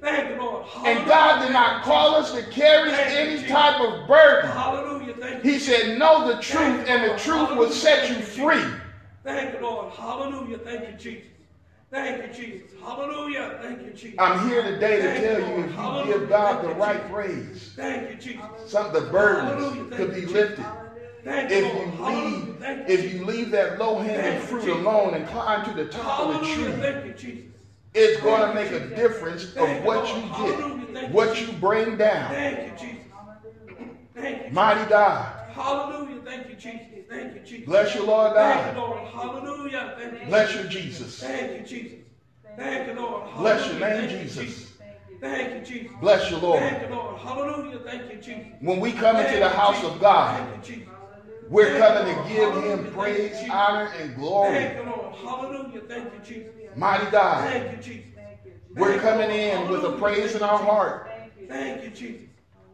Thank you, Lord. And God did not call us to carry any type of burden. Hallelujah. He said, know the truth, and the truth will set you free. Thank you, Lord. Hallelujah. Thank you, Jesus. Thank you, Jesus. Hallelujah. Thank you, Jesus. I'm here today to tell you, if you give God the right praise, thank you, Jesus, some of the burdens could be lifted. If you leave that low-hanging fruit alone and climb to the top of the tree, thank you, Jesus, it's going to make a difference of what you get, what you bring down. Thank you, Jesus. Mighty God. Hallelujah. Thank you, Jesus. Thank you, Jesus. Bless you, Lord God. Thank you, Lord. Hallelujah. Thank you. Bless you, Jesus. Thank you, Jesus. Thank you, Lord. Bless your name, Jesus. Thank you, Jesus. Bless you, Lord. Thank you, Lord. Hallelujah. Thank you, Jesus. When we come into the house of God, we're coming to give him praise, honor, and glory. Thank you, Lord. Hallelujah. Thank you, Jesus. Mighty God. Thank you, Jesus. We're coming in with a praise in our heart. Thank you, Jesus.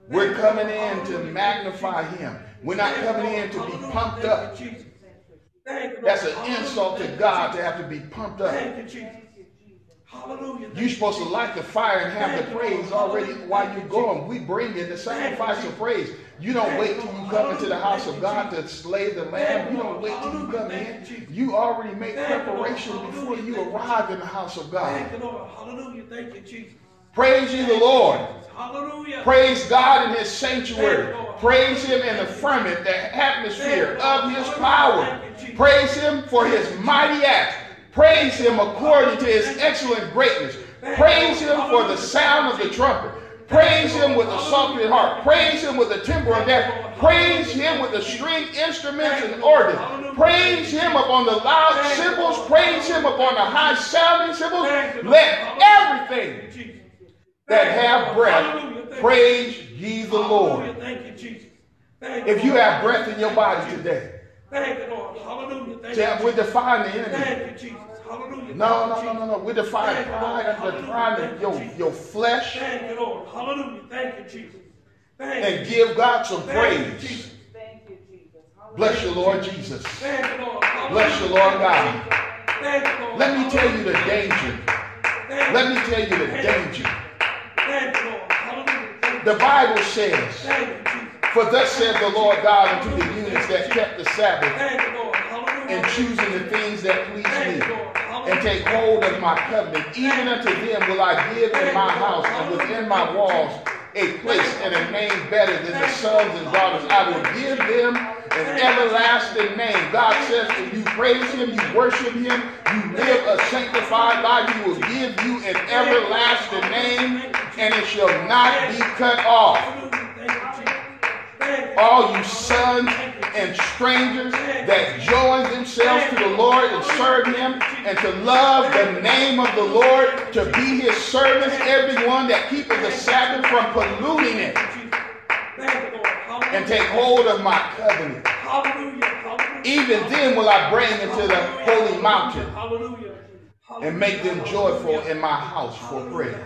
We're coming in to magnify him. We're not coming in to be pumped up. That's an insult to God to have to be pumped up. You're supposed to light the fire and have the praise already while you're going. We bring in the sacrifice of praise. You don't wait till you come into the house of God to slay the lamb. You don't wait till you come in. You already make preparation before you arrive in the house of God. Praise ye the Lord. Hallelujah. Praise God in his sanctuary. Praise him in the firmament, the atmosphere of his power. Praise him for his mighty acts. Praise him according to his excellent greatness. Praise him for the sound of the trumpet. Praise him with a psaltery harp. Praise him with a timbrel and dagger. Praise him with the string instruments and organs. Praise him upon the loud cymbals. Praise him upon the high sounding cymbals. Let everything that have breath, praise ye the Lord. Thank you, Jesus. If you have breath in your body today, thank you, Lord. Hallelujah. We're defying the enemy. Thank you, Jesus. Hallelujah. No. We're defying pride. We're defying your flesh. Thank you, Lord. Hallelujah. Thank you, Jesus. And give God some praise. Thank you, Jesus. Bless you, Lord Jesus. Thank you, Lord. Bless you, Lord God. Thank you, Lord. Let me tell you the danger. Let me tell you the danger. The Bible says, for thus said the Lord God unto the eunuchs that kept the Sabbath, and choosing the things that please me, and take hold of my covenant, even unto them will I give in my house and within my walls a place and a name better than the sons and daughters. I will give them an everlasting name. God says, if you praise him, you worship him, you live a sanctified life, he will give you an everlasting name, and it shall not be cut off. All you sons and strangers that join themselves to the Lord and serve him, and to love the name of the Lord, to be his servants, everyone that keepeth the Sabbath from polluting it, and take hold of my covenant. Even then will I bring them to the holy mountain and make them joyful in my house for prayer.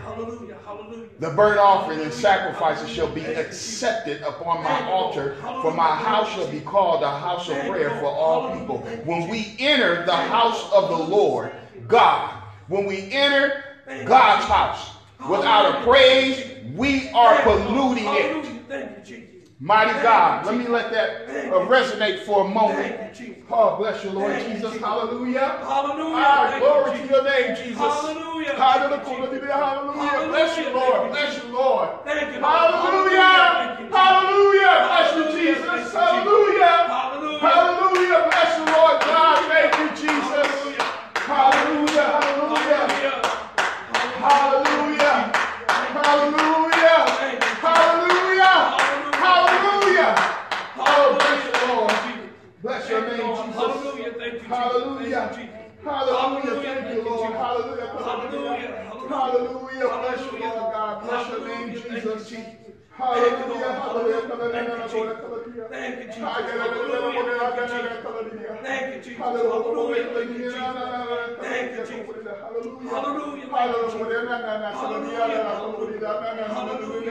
The burnt offering and sacrifices shall be accepted upon my altar, for my house shall be called a house of prayer for all people. When we enter the house of the Lord God, when we enter God's house without a praise, we are polluting it. Mighty God, let me let that resonate for a moment. Oh, bless you, Lord Jesus. Hallelujah. Hallelujah. Glory to your name, Jesus. Hallelujah. Hallelujah. Bless you, Lord. Bless you, Lord. Hallelujah. Hallelujah. Bless you, Jesus. Hallelujah. Hallelujah. Bless you, Lord God. Thank you, Jesus. Hallelujah. Hallelujah. Hallelujah. Hallelujah. Hallelujah. Hallelujah! Oh, bless you, Lord. Bless your name, Jesus. Hallelujah. Hallelujah. Thank you, Lord. Hallelujah. Hallelujah. Bless you, Lord God. Bless your name, Jesus. Hallelujah. Hallelujah. Thank you, Jesus. Hallelujah. Thank you, Jesus. Hallelujah. Thank you, Jesus.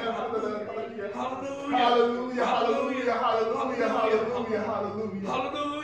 Thank you, Jesus. Hallelujah. Hallelujah. Hallelujah. Hallelujah. Hallelujah. Hallelujah. Hallelujah, hallelujah, hallelujah, hallelujah, hallelujah, hallelujah, hallelujah,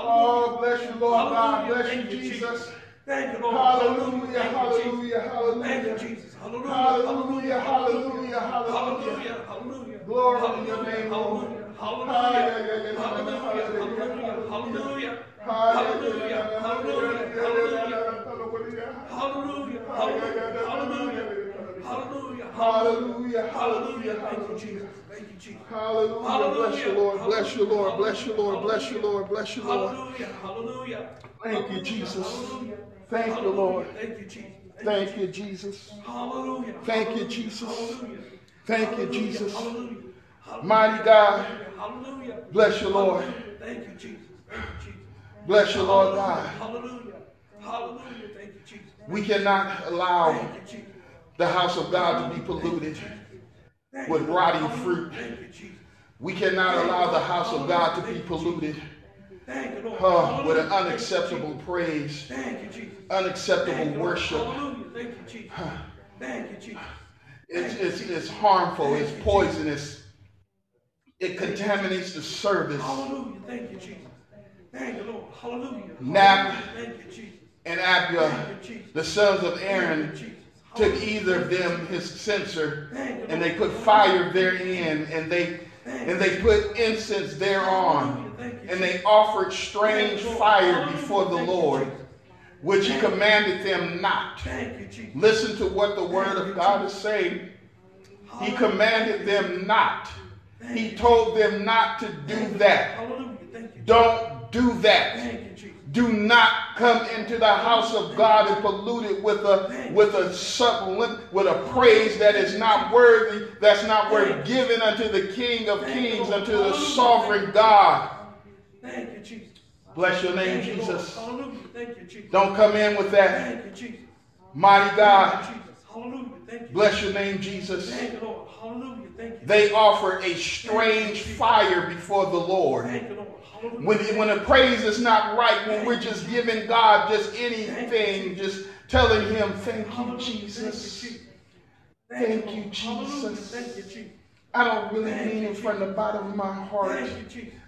Oh, bless you, Lord God. Bless you, Jesus. Thank you, Lord. Hallelujah, hallelujah, hallelujah. Thank you, Jesus. Hallelujah, hallelujah, hallelujah, hallelujah, hallelujah. Glory to your name, Lord. Hallelujah, hallelujah, hallelujah. Hallelujah, hallelujah, hallelujah. Hallelujah, hallelujah. Hallelujah, hallelujah, hallelujah. Thank you, Jesus. Thank you, Jesus. Hallelujah. Bless you, Lord. Bless you, Lord. Bless you, Lord. Bless you, Lord. Bless you, Lord. Hallelujah, hallelujah. Thank you, Jesus. Thank you, Lord. Thank you, Jesus. Thank you, Jesus. Hallelujah. Thank you, Jesus. Thank you, Jesus. Mighty God. Hallelujah. Bless you, Lord. Thank you, Jesus. Thank you, Jesus. Bless you, Lord God. Hallelujah. Hallelujah. Thank you, Jesus. We cannot allow the house of God to be polluted with rotting fruit. We cannot allow the house of God to be polluted with an unacceptable praise, unacceptable worship. It's harmful, it's poisonous. It contaminates the service. Hallelujah. Thank you, Jesus. Thank you, Lord. Hallelujah. Nap and Abia, the sons of Aaron, took either of them his censer, and they put fire therein, and they put incense thereon, and they offered strange fire before the Lord, which he commanded them not. Listen to what the word of God is saying. He commanded them not. He told them not to do that. Don't do that. Do not come into the house of God and pollute it with a praise that is not worthy, that's not worth giving unto the King of Kings, unto the sovereign God. Thank you, Jesus. Bless your name, Jesus. Don't come in with that. Mighty God. Bless your name, Jesus. They offer a strange fire before the Lord. When the praise is not right, when we're just giving God just anything, just telling him, thank you, Jesus. Thank you, Jesus. I don't really mean it from the bottom of my heart.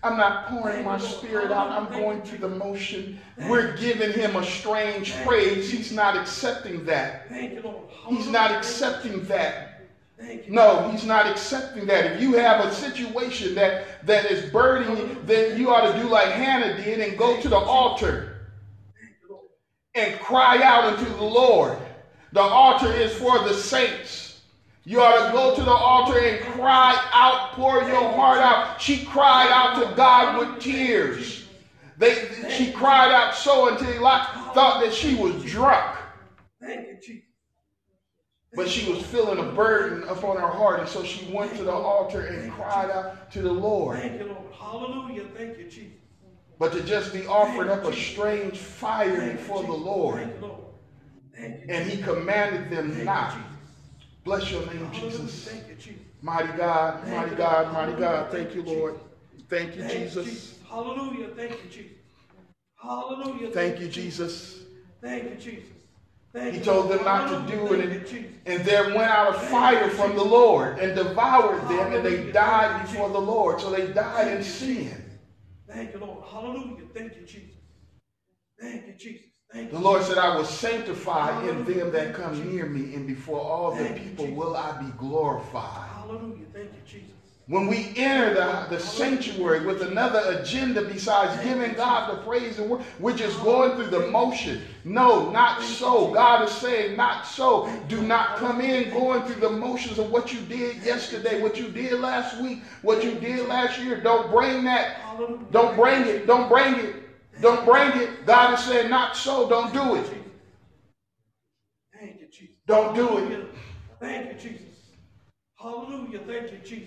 I'm not pouring my spirit out. I'm going through the motion. We're giving him a strange praise. He's not accepting that. He's not accepting that. No, he's not accepting that. If you have a situation that is burdening you, then you ought to do like Hannah did and go to the altar and cry out unto the Lord. The altar is for the saints. You ought to go to the altar and cry out, pour your heart out. She cried out to God with tears. She cried out so until Lot thought that she was drunk. Thank you, Jesus. But she was feeling a burden upon her heart, and so she went to the altar and cried out to the Lord. Thank you, Lord. Hallelujah. Thank you, Jesus. But to just be offered up a strange fire before the Lord, and he commanded them not. Bless your name, Jesus. Mighty God, mighty God, mighty God. Thank you, Lord. Thank you, Jesus. Hallelujah. Thank you, Jesus. Hallelujah. Thank you, Jesus. Thank you, Jesus. He told them not to do it, and there went out a fire from the Lord and devoured them, and they died before the Lord. So they died in sin. Thank you, Lord. Hallelujah. Thank you, Jesus. Thank you, Jesus. The Lord said, I will sanctify in them that come near me, and before all the people will I be glorified. Hallelujah. Thank you, Jesus. When we enter the sanctuary with another agenda besides giving God the praise and worship, we're just going through the motion. No, not so. God is saying, not so. Do not come in going through the motions of what you did yesterday, what you did last week, what you did last year. Don't bring that. Don't bring it. Don't bring it. Don't bring it. God is saying, not so. Don't do it. Thank you, Jesus. Don't do it. Thank you, Jesus. Hallelujah. Thank you, Jesus.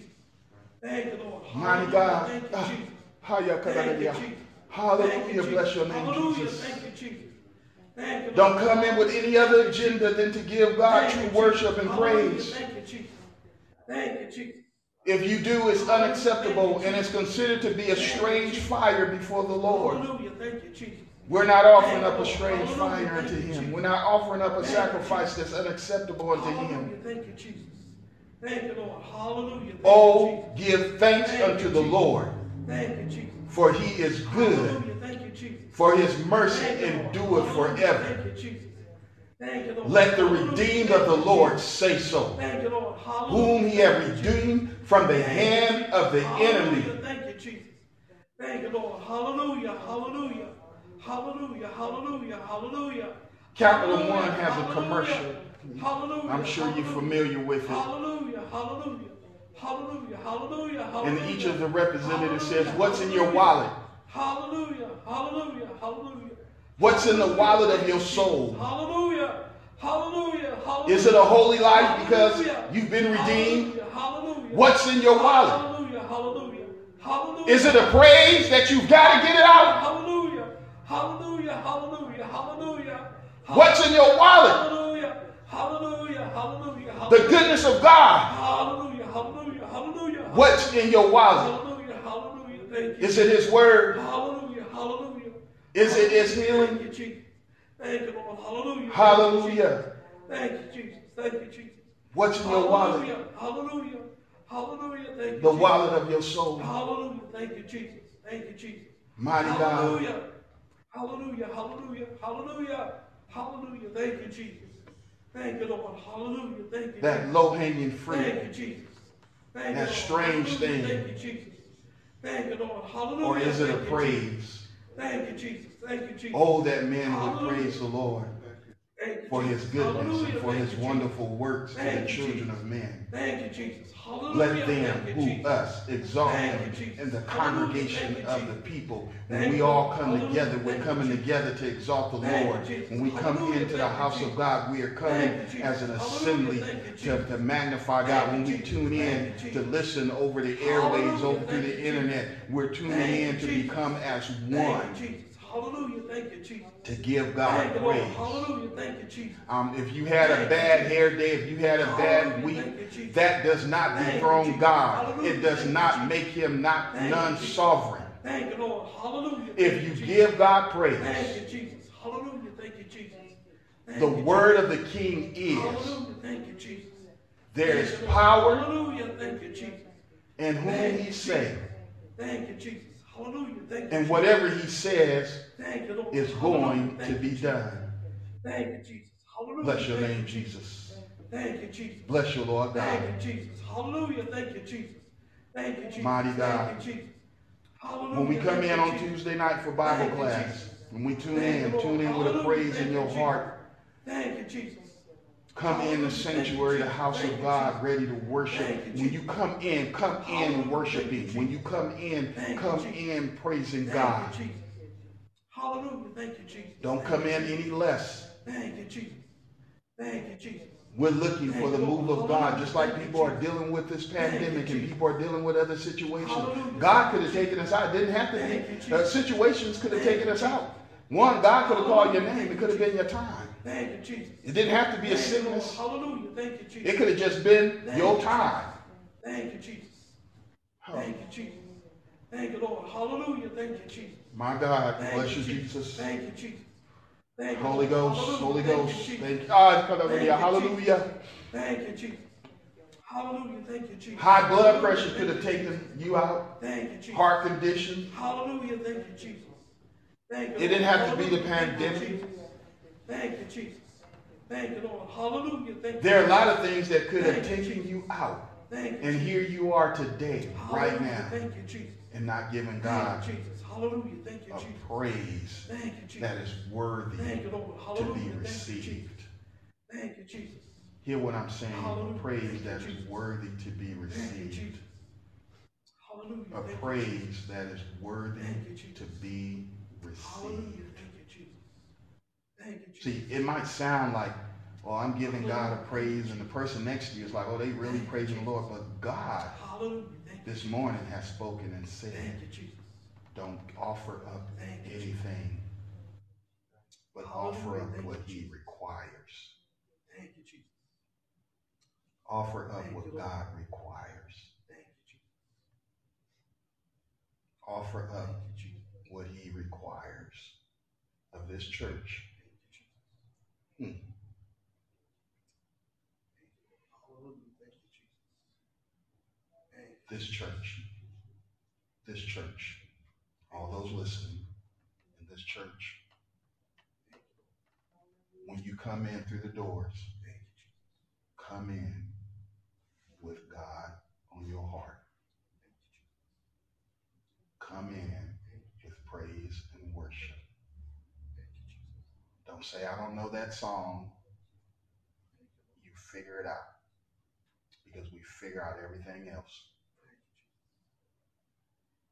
Thank you, Lord. Mighty God. Thank you, Jesus. Hallelujah. Bless your name, Jesus. Thank you, Jesus. Thank you, Lord. Don't come in with any other agenda than to give God true worship and praise. Thank you, Jesus. Thank you, Jesus. If you do, it's unacceptable and it's considered to be a strange fire before the Lord. Hallelujah. Thank you, Jesus. We're not offering up a strange fire unto Him. We're not offering up a sacrifice that's unacceptable unto Him. Thank you, Jesus. Thank you, Lord. Hallelujah. Thank oh, you, give thanks thank unto you, the Lord. Thank you, Jesus. For He is good. Hallelujah. Thank you, Jesus. For His mercy endureth forever. Thank you, Jesus. Thank you, Lord. Let the Hallelujah. Redeemed of the Lord say so. Thank you, Lord. Hallelujah. Whom He hath redeemed from the hand of the Hallelujah. Enemy. Thank you, Jesus. Thank you, Lord. Hallelujah. Hallelujah. Hallelujah. Hallelujah. Hallelujah. Capital One has a commercial. Hallelujah, I'm sure you're familiar with it. Hallelujah, hallelujah, hallelujah, hallelujah, hallelujah. And each of the representatives says, what's in your wallet? Hallelujah, hallelujah, hallelujah. What's in the wallet of your soul? Hallelujah, hallelujah, hallelujah. Is it a holy life because you've been redeemed? Hallelujah. What's in your wallet? Hallelujah, hallelujah, hallelujah. Is it a praise that you've got to get it out? Hallelujah, hallelujah, hallelujah, hallelujah. What's in your wallet? Hallelujah. Hallelujah, hallelujah, hallelujah. The goodness of God. Hallelujah, hallelujah, hallelujah. What's in your wallet? Hallelujah, hallelujah. Thank you. Is it His word? Hallelujah, hallelujah. Is it His healing? Thank you, Jesus. Thank you, Lord. Hallelujah. Hallelujah. Thank you, Jesus. Thank you, Jesus. What's in your wallet? Hallelujah, hallelujah. Thank you, Jesus. The wallet of your soul. Hallelujah. Thank you, Jesus. Thank you, Jesus. Mighty God. Hallelujah, hallelujah, hallelujah, hallelujah, hallelujah. Thank you, Jesus. Thank you, Lord. Hallelujah. Thank you. That low-hanging fruit. Thank you, Jesus. Thank that you, strange Hallelujah. Thing. Thank you, Jesus. Thank you, Lord. Hallelujah. Or is it Thank a praise? Jesus. Thank you, Jesus. Thank you, Jesus. Oh, that man Hallelujah. Would praise the Lord for His goodness Hallelujah. And for Thank His you, wonderful works Thank to the children Jesus. Of men. Thank you, Jesus. Hallelujah. Let them Thank who Jesus. Us exalt Thank Him in the congregation Thank of Jesus. The people. When Thank we all come Hallelujah. Together, we're Thank coming Jesus. Together to exalt the Thank Lord. Jesus. When we come Hallelujah. Into the house Thank of God, we are coming as an assembly to magnify God. When we tune in to listen over the airwaves, Hallelujah. Over Thank through the internet, we're tuning in to become as one. Hallelujah, thank you, Jesus. To give God praise. Hallelujah, thank you, Jesus. If you had a bad hair day, if you had a bad week, that does not dethrone God. It does not make Him not none sovereign. Thank you, Lord. Hallelujah. If you give God praise. Thank you, Jesus. Hallelujah, thank you, Jesus. The word of the King is. Hallelujah, thank you, Jesus. There is power. Hallelujah, thank you, Jesus. And whom He saith. Thank you, Jesus. Hallelujah. Thank you, and whatever He says you, is going to be done. Thank you, Jesus. Hallelujah. Bless your name, Jesus. Thank you, Jesus. Bless your Lord God. Thank you, Jesus. Hallelujah. Thank you, Jesus. Thank you, Jesus. Mighty God. Thank you, Jesus. Hallelujah. When we come in on Tuesday night for Bible class, when we tune in with a praise in your heart. Thank you, Jesus. Come in the sanctuary, the house of God, ready to worship. When you come in worshiping. When you come in praising God. Hallelujah, thank you, Jesus. Don't come in any less. Thank you, Jesus. Thank you, Jesus. We're looking for the move of God, just like people are dealing with this pandemic and people are dealing with other situations. God could have taken us out. It didn't have to be. Situations could have taken us out. One, God could have called your name. It could have been your time. Thank you, Jesus. It didn't have to be a sickness. Hallelujah. Thank you, Jesus. It could have just been your time. Thank you, Jesus. Thank you, Jesus. Thank you, Lord. Hallelujah. Thank you, Jesus. My God. Bless you, Jesus. Thank you, Jesus. Thank you, Holy Ghost. Holy Ghost. Thank you. Hallelujah. Thank you, Jesus. Hallelujah. Thank you, Jesus. High blood pressure could have taken you out. Thank you, Jesus. Heart condition. Hallelujah. Thank you, Jesus. Thank you. It didn't have to be the pandemic. Thank you, Jesus. Thank you, Lord. Hallelujah. Thank you. There are a lot of things that could have taken you out. Thank you, and here you are today, hallelujah, right now. Thank you, Jesus. And not giving God, thank you, Jesus. Hallelujah. Thank you, Jesus. A praise, thank you, Jesus, that is worthy, thank you, Lord. Hallelujah, to be received. Thank you, Jesus. Hear what I'm saying. Hallelujah. A praise that is worthy to be received. Hallelujah. A praise that is worthy to be received. Hallelujah. Thank you, Jesus. Thank you, Jesus. See, it might sound like, oh, I'm giving God a praise, and the person next to you is like, oh, they really praising the Lord. But God, this morning, has spoken and said, don't offer up anything, but offer up what He requires. Offer up what God requires. Offer up what He requires of this church. This church, all those listening in this church, when you come in through the doors, come in with God on your heart. Come in with praise and worship. Don't say, I don't know that song. You figure it out, because we figure out everything else.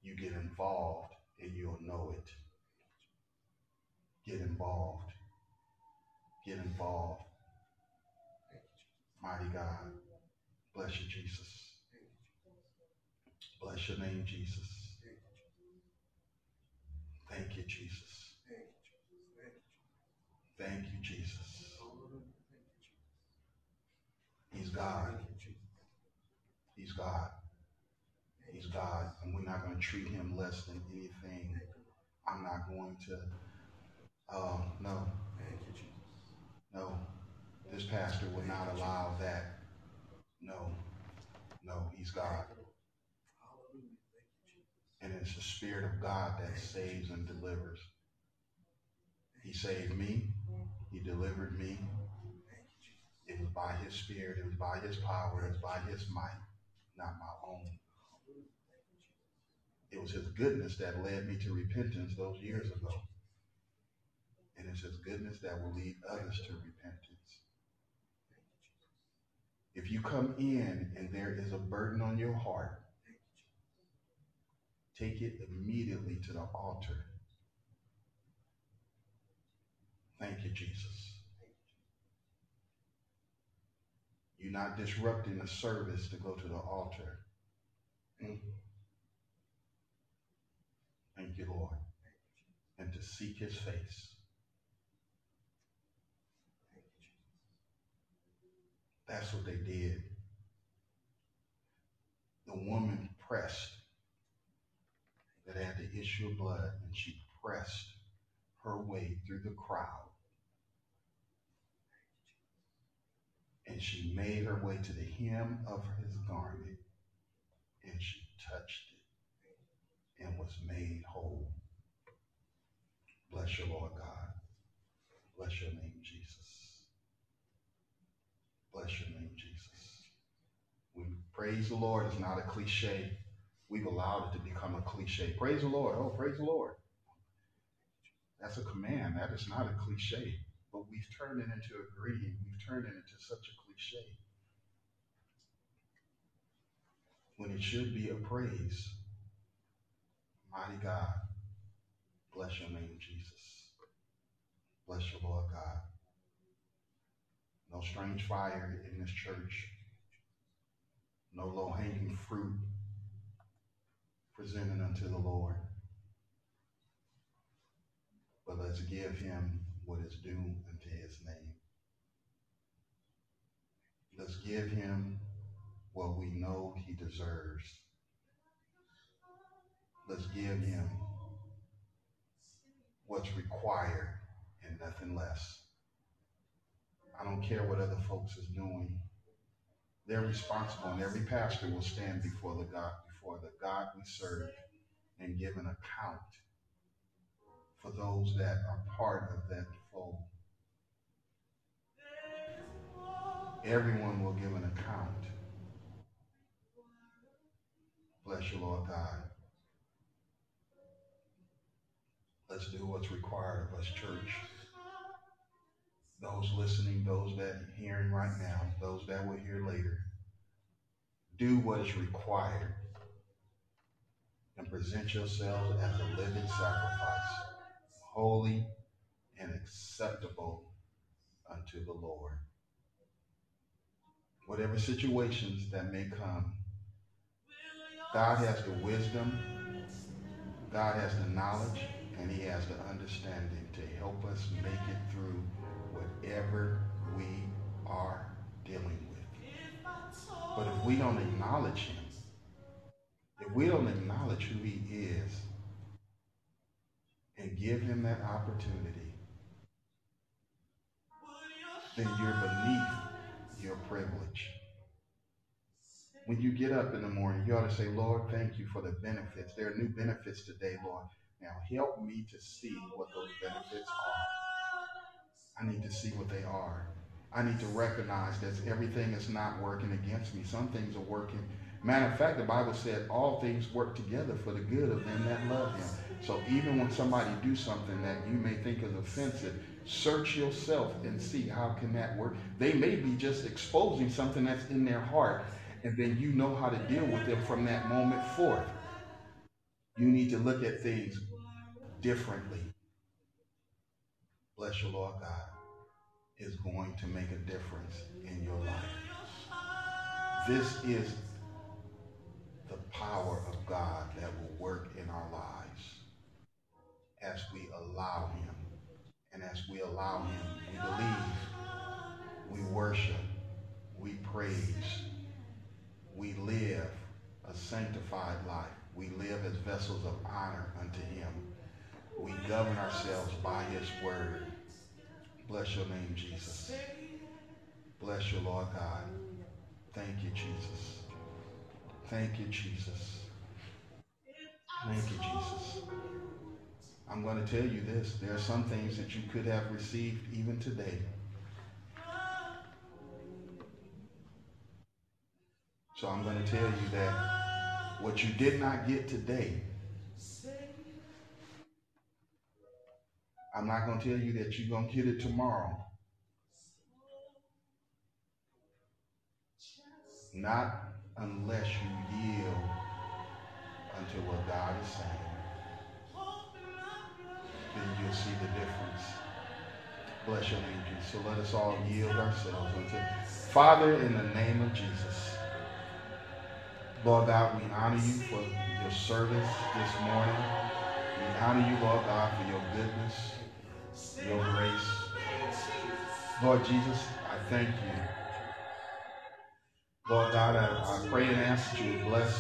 You get involved and you'll know it. Get involved. Get involved. Mighty God, bless you, Jesus. Bless your name, Jesus. Thank you, Jesus. Thank you, Jesus. He's God. He's God. He's God, and we're not going to treat Him less than anything. I'm not going to. No. No. This pastor will not allow that. No. No, He's God. And it's the Spirit of God that saves and delivers. He saved me. He delivered me. It was by His Spirit. It was by His power. It was by His might, not my own. It was His goodness that led me to repentance those years ago. And it's His goodness that will lead others to repentance. If you come in and there is a burden on your heart, take it immediately to the altar. Thank you, Jesus. You're not disrupting the service to go to the altar. Thank you, Lord. And to seek His face. That's what they did. The woman pressed, that had the issue of blood, and she pressed her way through the crowd. And she made her way to the hem of His garment, and she touched it and was made whole. Bless your Lord God. Bless your name, Jesus. Bless your name, Jesus. When praise the Lord is not a cliche. We've allowed it to become a cliche. Praise the Lord. Oh, praise the Lord. That's a command. That is not a cliche. But we've turned it into a greeting. We've turned it into such a cliche, when it should be a praise. Mighty God, bless your name, Jesus. Bless your Lord God. No strange fire in this church. No low-hanging fruit presented unto the Lord. But let's give Him what is due unto His name. Let's give Him what we know He deserves. Let's give Him what's required and nothing less. I don't care what other folks is doing. They're responsible, and every pastor will stand before the God we serve, and give an account for those that are part of that fold. Everyone will give an account Bless you, Lord God. Let's do what's required of us, church. Those listening, those that are hearing right now, those that will hear later, do what is required and present yourselves as a living sacrifice, holy and acceptable unto the Lord. Whatever situations that may come, God has the wisdom, God has the knowledge, and He has the understanding to help us make it through whatever we are dealing with. But if we don't acknowledge Him, if we don't acknowledge who He is and give Him that opportunity, then you're beneath your privilege. When you get up in the morning, you ought to say, Lord, thank you for the benefits. There are new benefits today, Lord. Now help me to see what those benefits are. I need to see what they are. I need to recognize that everything is not working against me. Some things are working. Matter of fact, the Bible said all things work together for the good of them that love Him. So even when somebody do something that you may think is offensive, search yourself and see how can that work. They may be just exposing something that's in their heart, and then you know how to deal with them from that moment forth. You need to look at things differently. Bless your Lord God is going to make a difference in your life. This is the power of God that will work in our lives as we allow Him. And as we allow Him, we believe, we worship, we praise, we live a sanctified life. We live as vessels of honor unto Him. We govern ourselves by His word. Bless your name, Jesus. Bless your Lord God. Thank you, Jesus. Thank you, Jesus. Thank you, Jesus. I'm going to tell you this. There are some things that you could have received even today. So I'm going to tell you that what you did not get today, I'm not going to tell you that you're going to get it tomorrow. Not unless you yield unto what God is saying, then you'll see the difference. Bless your name, Jesus. So let us all yield ourselves unto Father, in the name of Jesus. Lord God, we honor You for Your service this morning. We honor You, Lord God, for Your goodness, Your grace. Lord Jesus, I thank You. Lord God, I pray and ask that You would bless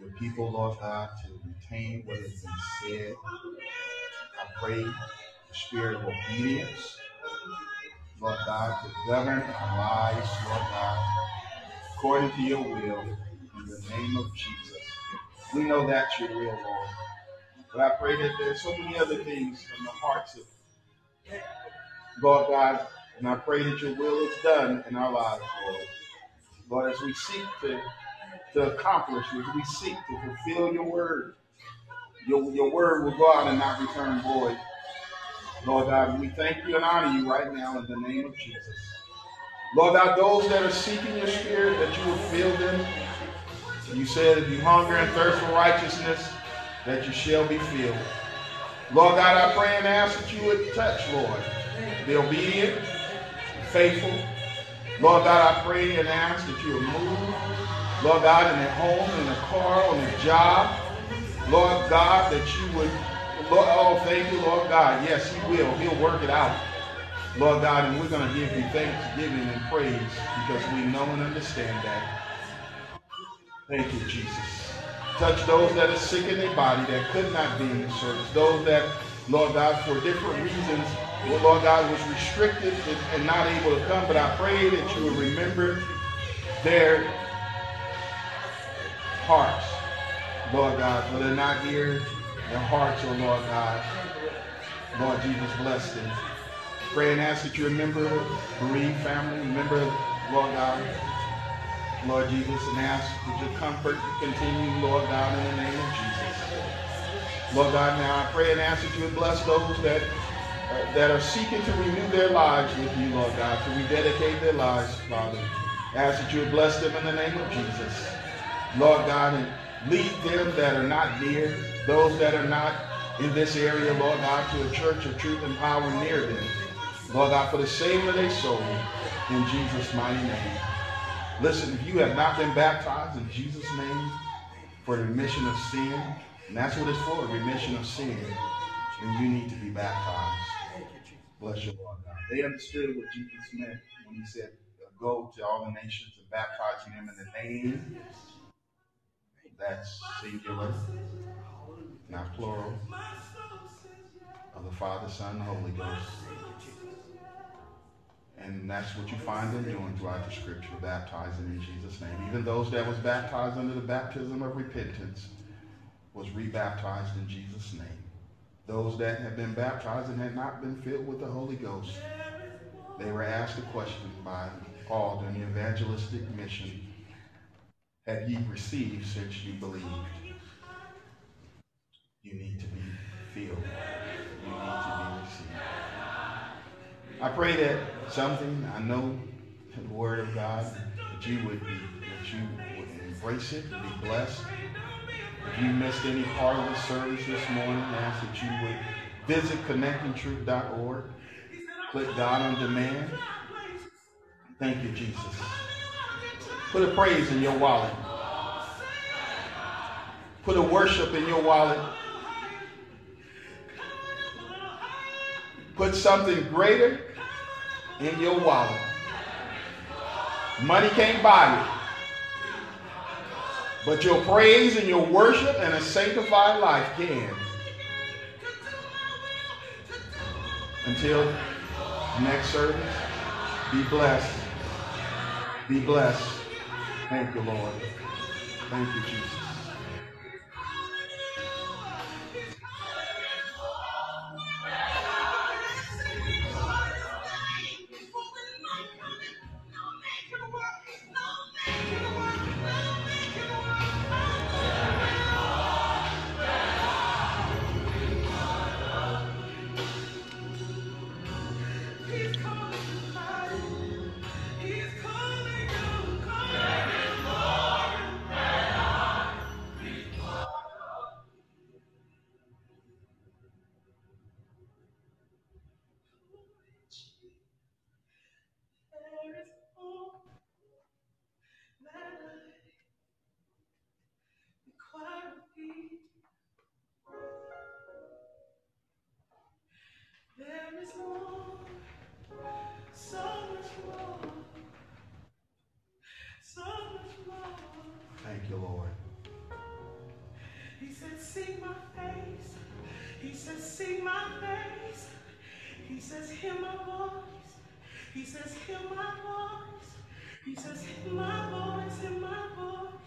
Your people, Lord God, to retain what has been said. I pray the spirit of obedience, Lord God, to govern our lives, Lord God, according to Your will, in the name of Jesus. We know that's Your will, Lord. But I pray that there's so many other things in the hearts of Lord God, and I pray that Your will is done in our lives, Lord. Lord, as we seek to accomplish, as we seek to fulfill Your word, Your word will go out and not return void. Lord God, we thank You and honor You right now in the name of Jesus. Lord God, those that are seeking Your spirit, that You will fill them. You said if you hunger and thirst for righteousness, that you shall be filled. Lord God, I pray and ask that You would touch, Lord, the obedient, faithful. Lord God, I pray and ask that You would move, Lord God, in their home, in their car, on their job. Lord God, that You would, Lord, oh, thank You, Lord God. Yes, He will. He'll work it out. Lord God, and we're going to give You thanksgiving and praise because we know and understand that. Thank You, Jesus. Touch those that are sick in their body that could not be in the service. Those that, Lord God, for different reasons, well, Lord God, was restricted and not able to come, but I pray that You would remember their hearts, Lord God, for they're not here, their hearts, oh Lord God. Lord Jesus, bless them. Pray and ask that You remember the Reed family, remember, Lord God, Lord Jesus, and ask that your comfort continue, Lord God, in the name of Jesus. Lord God, now I pray and ask that you would bless those that are seeking to renew their lives with you, Lord God, to rededicate their lives, Father. I ask that you would bless them in the name of Jesus, Lord God, and lead them that are not near, those that are not in this area, Lord God, to a church of truth and power near them, Lord God, for the saving of their soul, in Jesus' mighty name. Listen, if you have not been baptized in Jesus' name for the remission of sin, and that's what it's for, remission of sin, then you need to be baptized. Bless you, Lord God. They understood what Jesus meant when he said, go to all the nations and baptizing them in the name. That's singular, not plural, of the Father, Son, and Holy Ghost. And that's what you find them doing throughout the scripture, baptizing in Jesus' name. Even those that was baptized under the baptism of repentance was rebaptized in Jesus' name. Those that had been baptized and had not been filled with the Holy Ghost, they were asked a question by Paul during the evangelistic mission. Have ye received since you believed? You need to be filled. You need to be received. I pray that something, I know the word of God, that you would embrace it and be blessed. If you missed any part of the service this morning, I ask that you would visit ConnectingTruth.org. Click God on Demand. Thank you, Jesus. Put a praise in your wallet. Put a worship in your wallet. Put something greater in your wallet. Money can't buy it. But your praise and your worship and a sanctified life can. Until next service, be blessed. Be blessed. Thank you, Lord. Thank you, Jesus. Thank you, Lord. He said, see my face. He says, see my face. He says, hear my voice. He says, hear my voice. He says, hear my voice, hear my voice.